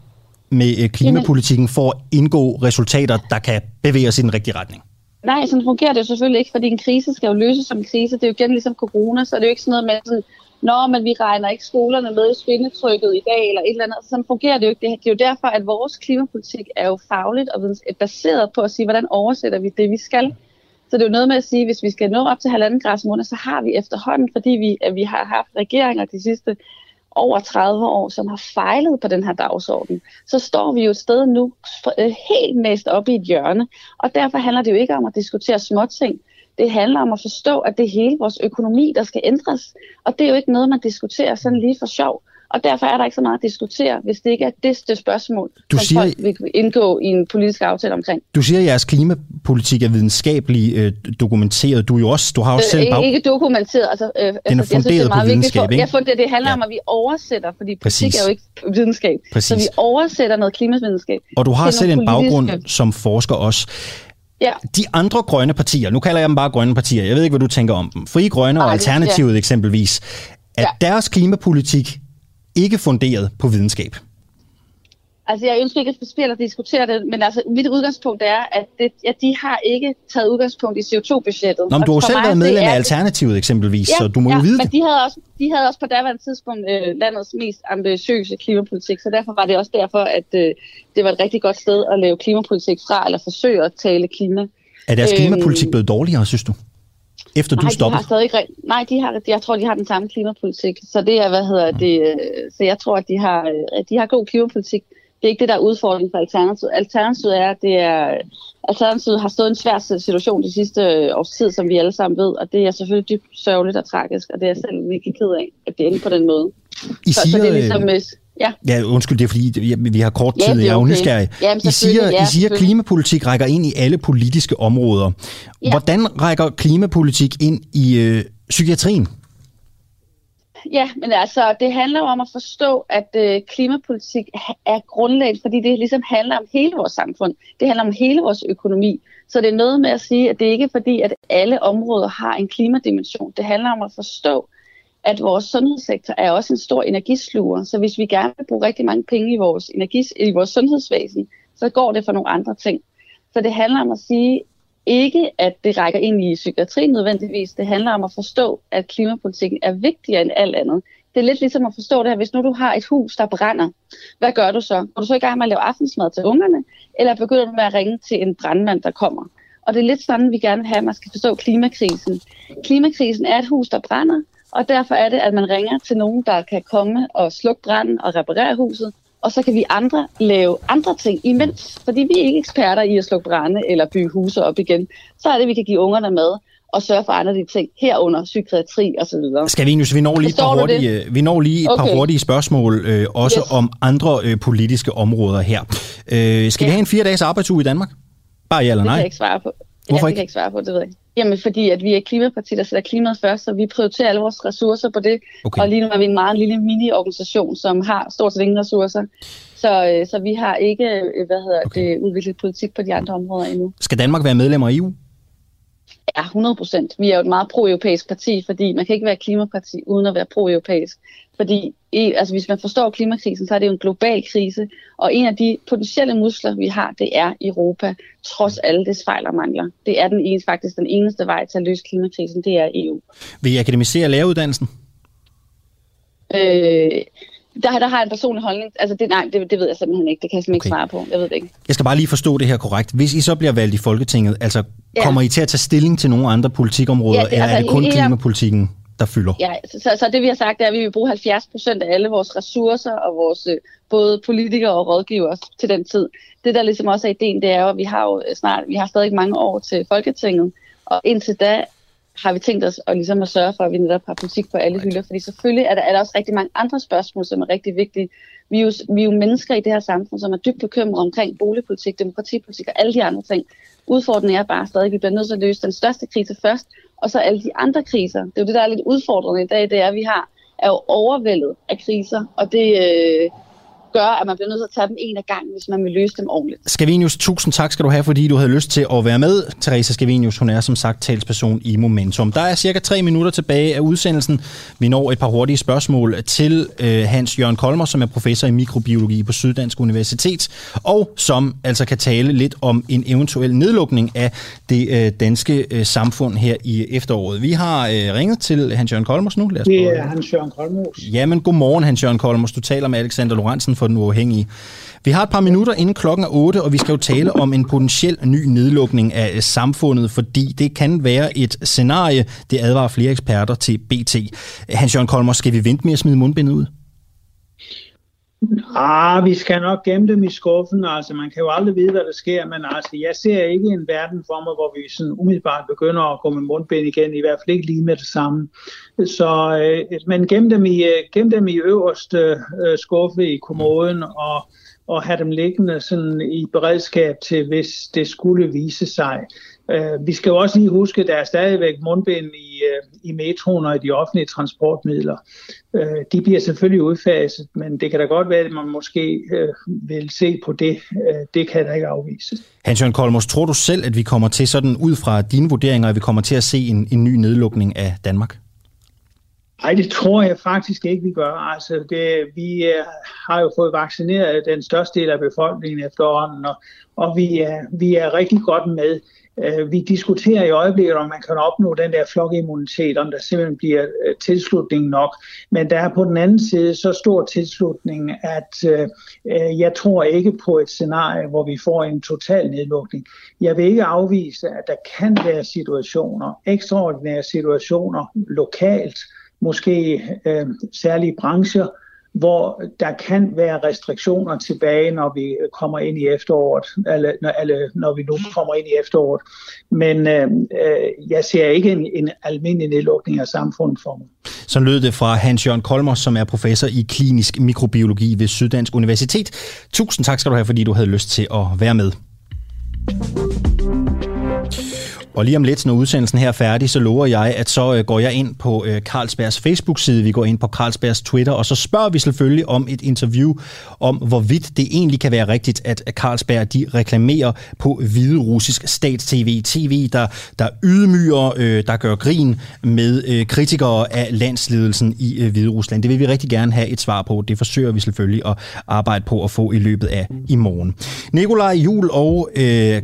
med klimapolitikken for at indgå resultater, der kan bevæge os i den rigtige retning? Nej, sådan fungerer det jo selvfølgelig ikke, fordi en krise skal jo løses som en krise. Det er jo igen ligesom corona, så det er jo ikke sådan noget med sådan, men vi regner ikke skolerne med i spindetrykket i dag, eller et eller andet. Sådan fungerer det jo ikke. Det er jo derfor, at vores klimapolitik er jo fagligt og baseret på at sige, hvordan oversætter vi det, vi skal. Så det er jo noget med at sige, at hvis vi skal nå op til 1,5 graders måned, så har vi efterhånden, fordi vi har haft regeringer de sidste over 30 år, som har fejlet på den her dagsorden, så står vi jo et sted nu helt mest oppe i et hjørne. Og derfor handler det jo ikke om at diskutere småting. Det handler om at forstå, at det er hele vores økonomi, der skal ændres. Og det er jo ikke noget, man diskuterer sådan lige for sjov. Og derfor er der ikke så meget at diskutere, hvis det ikke er det spørgsmål, som folk vil indgå i en politisk aftale omkring. Du siger, at jeres klimapolitik er videnskabeligt dokumenteret. Du har også selv... Ikke dokumenteret. Den er funderet på videnskab, ikke? Jeg fundet, at det handler om, at vi oversætter, fordi politik er jo ikke videnskab. Præcis. Så vi oversætter noget klimavidenskab. Og du har selv en baggrund som forsker også. Ja. De andre grønne partier, nu kalder jeg dem bare grønne partier, jeg ved ikke, hvad du tænker om dem, Frie Grønne og Alternativet eksempelvis, at deres klimapolitik ikke funderet på videnskab? Altså, jeg ønsker ikke at forspille og diskutere det, men altså, mit udgangspunkt er, at det, ja, de har ikke taget udgangspunkt i CO2-budgettet. Nå, men du har jo selv været medlem af Alternativet eksempelvis, ja, så du må jo vide det. Ja, men de havde også på daværende tidspunkt landets mest ambitiøse klimapolitik, så derfor var det også derfor, at det var et rigtig godt sted at lave klimapolitik fra, eller forsøge at tale klima. Er deres klimapolitik blevet dårligere, synes du? Efter du stopper? Nej, jeg tror, de har den samme klimapolitik, så det er, så jeg tror, at de har god klimapolitik. Det er ikke det, der er udfordringen for Alternativet. Alternativet har stået i en svær situation de sidste års tid, som vi alle sammen ved, og det er selvfølgelig dybt sørgeligt og tragisk, og det er jeg selv virkelig ked af, at det ender på den måde. Så det er ligesom... Ja, undskyld, det er fordi, vi har kort tid, jeg er jo nysgerrig. I siger, at klimapolitik rækker ind i alle politiske områder. Ja. Hvordan rækker klimapolitik ind i psykiatrien? Ja, men altså, det handler om at forstå, at klimapolitik er grundlæggende, fordi det ligesom handler om hele vores samfund. Det handler om hele vores økonomi. Så det er noget med at sige, at det ikke er fordi, at alle områder har en klimadimension. Det handler om at forstå, at vores sundhedssektor er også en stor energisluger. Så hvis vi gerne vil bruge rigtig mange penge i vores sundhedsvæsen, så går det for nogle andre ting. Så det handler om at sige, ikke at det rækker ind i psykiatrien nødvendigvis. Det handler om at forstå, at klimapolitikken er vigtigere end alt andet. Det er lidt ligesom at forstå det her. Hvis nu du har et hus, der brænder, hvad gør du så? Går du så i gang med at lave aftensmad til ungerne? Eller begynder du med at ringe til en brandmand, der kommer? Og det er lidt sådan, vi gerne vil have, at man skal forstå klimakrisen. Klimakrisen er et hus, der brænder. Og derfor er det, at man ringer til nogen, der kan komme og slukke branden og reparere huset. Og så kan vi andre lave andre ting imens, fordi vi er ikke eksperter i at slukke brande eller bygge huse op igen. Så er det, vi kan give ungerne med og sørge for andre de ting, herunder psykiatri og så videre. Scavenius, vi når lige et par hurtige spørgsmål, også om andre politiske områder her. Skal vi have en 4-dages arbejdsuge i Danmark? Bare ja eller nej? Det kan jeg ikke svare på. Hvorfor ikke? Det kan jeg ikke svare på, det ved jeg ikke. Jamen, fordi at vi er et klimaparti, der sætter klimaet først, så vi prioriterer alle vores ressourcer på det. Okay. Og lige nu er vi en meget lille mini-organisation, som har stort set ingen ressourcer. Så vi har ikke udviklet politik på de andre områder endnu. Skal Danmark være medlem af EU? Ja, 100%. Vi er jo et meget pro-europæisk parti, fordi man kan ikke være klimaparti uden at være pro-europæisk. Fordi altså, hvis man forstår klimakrisen, så er det jo en global krise, og en af de potentielle muskler, vi har, det er Europa, trods alle dets fejl og mangler. Det er den eneste vej til at løse klimakrisen, det er EU. Vil I akademisere læreruddannelsen? Der har en personlig holdning. Altså, det ved jeg simpelthen ikke. Det kan jeg simpelthen ikke svare på. Jeg ved det ikke. Jeg skal bare lige forstå det her korrekt. Hvis I så bliver valgt i Folketinget, altså kommer I til at tage stilling til nogle andre politikområder, eller er det kun klimapolitikken, der fylder? Ja, så det vi har sagt, er, at vi vil bruge 70% af alle vores ressourcer og vores både politikere og rådgivere til den tid. Det, der ligesom også er ideen, det er jo, at vi har stadig mange år til Folketinget, og indtil da har vi tænkt os og ligesom at sørge for, at vi netop har politik på alle hylder. Fordi selvfølgelig er der også rigtig mange andre spørgsmål, som er rigtig vigtige. Vi er jo mennesker i det her samfund, som er dybt bekymret omkring boligpolitik, demokratipolitik og alle de andre ting. Udfordringen er bare stadig, at vi bliver nødt til at løse den største krise først, og så alle de andre kriser. Det er jo det, der er lidt udfordrende i dag, det er, at vi er jo overvældet af kriser, og det gør, at man bliver nødt til at tage dem en af gangen, hvis man vil løse dem ordentligt. Scavenius, tusind tak skal du have, fordi du havde lyst til at være med. Theresa Scavenius, hun er som sagt talsperson i Momentum. Der er cirka 3 minutter tilbage af udsendelsen. Vi når et par hurtige spørgsmål til Hans-Jørgen Kolmos, som er professor i mikrobiologi på Syddansk Universitet, og som altså kan tale lidt om en eventuel nedlukning af det danske samfund her i efteråret. Vi har ringet til Hans-Jørgen Kolmos nu. Det er Hans-Jørgen Kolmos. Jamen, godmorgen Hans-Jørgen Kolmos. Du taler med Alexander Lorentzen for Den Uafhængige. Vi har et par minutter inden klokken er 8, og vi skal jo tale om en potentiel ny nedlukning af samfundet, fordi det kan være et scenarie, det advarer flere eksperter til BT. Hans-Jørgen Kolmos, skal vi vente med at smide mundbindet ud? Vi skal nok gemme dem i skuffen. Altså, man kan jo aldrig vide, hvad der sker, men altså, jeg ser ikke en verden for mig, hvor vi sådan umiddelbart begynder at gå med mundbind igen, i hvert fald ikke lige med det samme. Så man gemme dem i øverste skuffe i kommoden og have dem liggende sådan i beredskab til, hvis det skulle vise sig. Vi skal jo også lige huske, at der er stadigvæk mundbind i metroen og i de offentlige transportmidler. De bliver selvfølgelig udfaset, men det kan da godt være, at man måske vil se på det. Det kan da ikke afvises. Hans-Jørgen Kolmos, tror du selv, at vi kommer til sådan ud fra dine vurderinger, at vi kommer til at se en ny nedlukning af Danmark? Nej, det tror jeg faktisk ikke, vi gør. Altså, vi har jo fået vaccineret den største del af befolkningen efterhånden, og vi er rigtig godt med. Vi diskuterer i øjeblikket, om man kan opnå den der flokimmunitet, om der simpelthen bliver tilslutning nok. Men der er på den anden side så stor tilslutning, at jeg tror ikke på et scenarie, hvor vi får en total nedlukning. Jeg vil ikke afvise, at der kan være situationer, ekstraordinære situationer lokalt, måske særlige brancher, hvor der kan være restriktioner tilbage, når vi kommer ind i efteråret, eller når vi nu kommer ind i efteråret. Men jeg ser ikke en almindelig nedlukning af samfundet for mig. Så lød det fra Hans-Jørgen Kolmos, som er professor i klinisk mikrobiologi ved Syddansk Universitet. Tusind tak skal du have, fordi du havde lyst til at være med. Og lige om lidt, når udsendelsen her er færdig, så lover jeg, at så går jeg ind på Carlsbergs Facebook-side, vi går ind på Carlsbergs Twitter, og så spørger vi selvfølgelig om et interview om, hvorvidt det egentlig kan være rigtigt, at Carlsberg de reklamerer på hviderussisk stats-tv. TV, der ydmyger, der gør grin med kritikere af landsledelsen i Hviderusland. Det vil vi rigtig gerne have et svar på. Det forsøger vi selvfølgelig at arbejde på at få i løbet af i morgen. Nikolaj Juhl og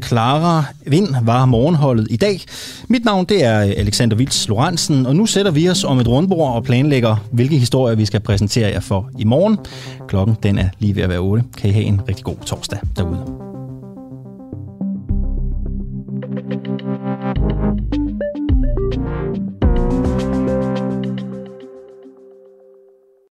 Clara Vind var morgenholdet i dag. Mit navn det er Alexander Vils Lorentzen, og nu sætter vi os om et rundbord og planlægger, hvilke historier vi skal præsentere jer for i morgen. Klokken den er lige ved at være 8. Kan I have en rigtig god torsdag derude.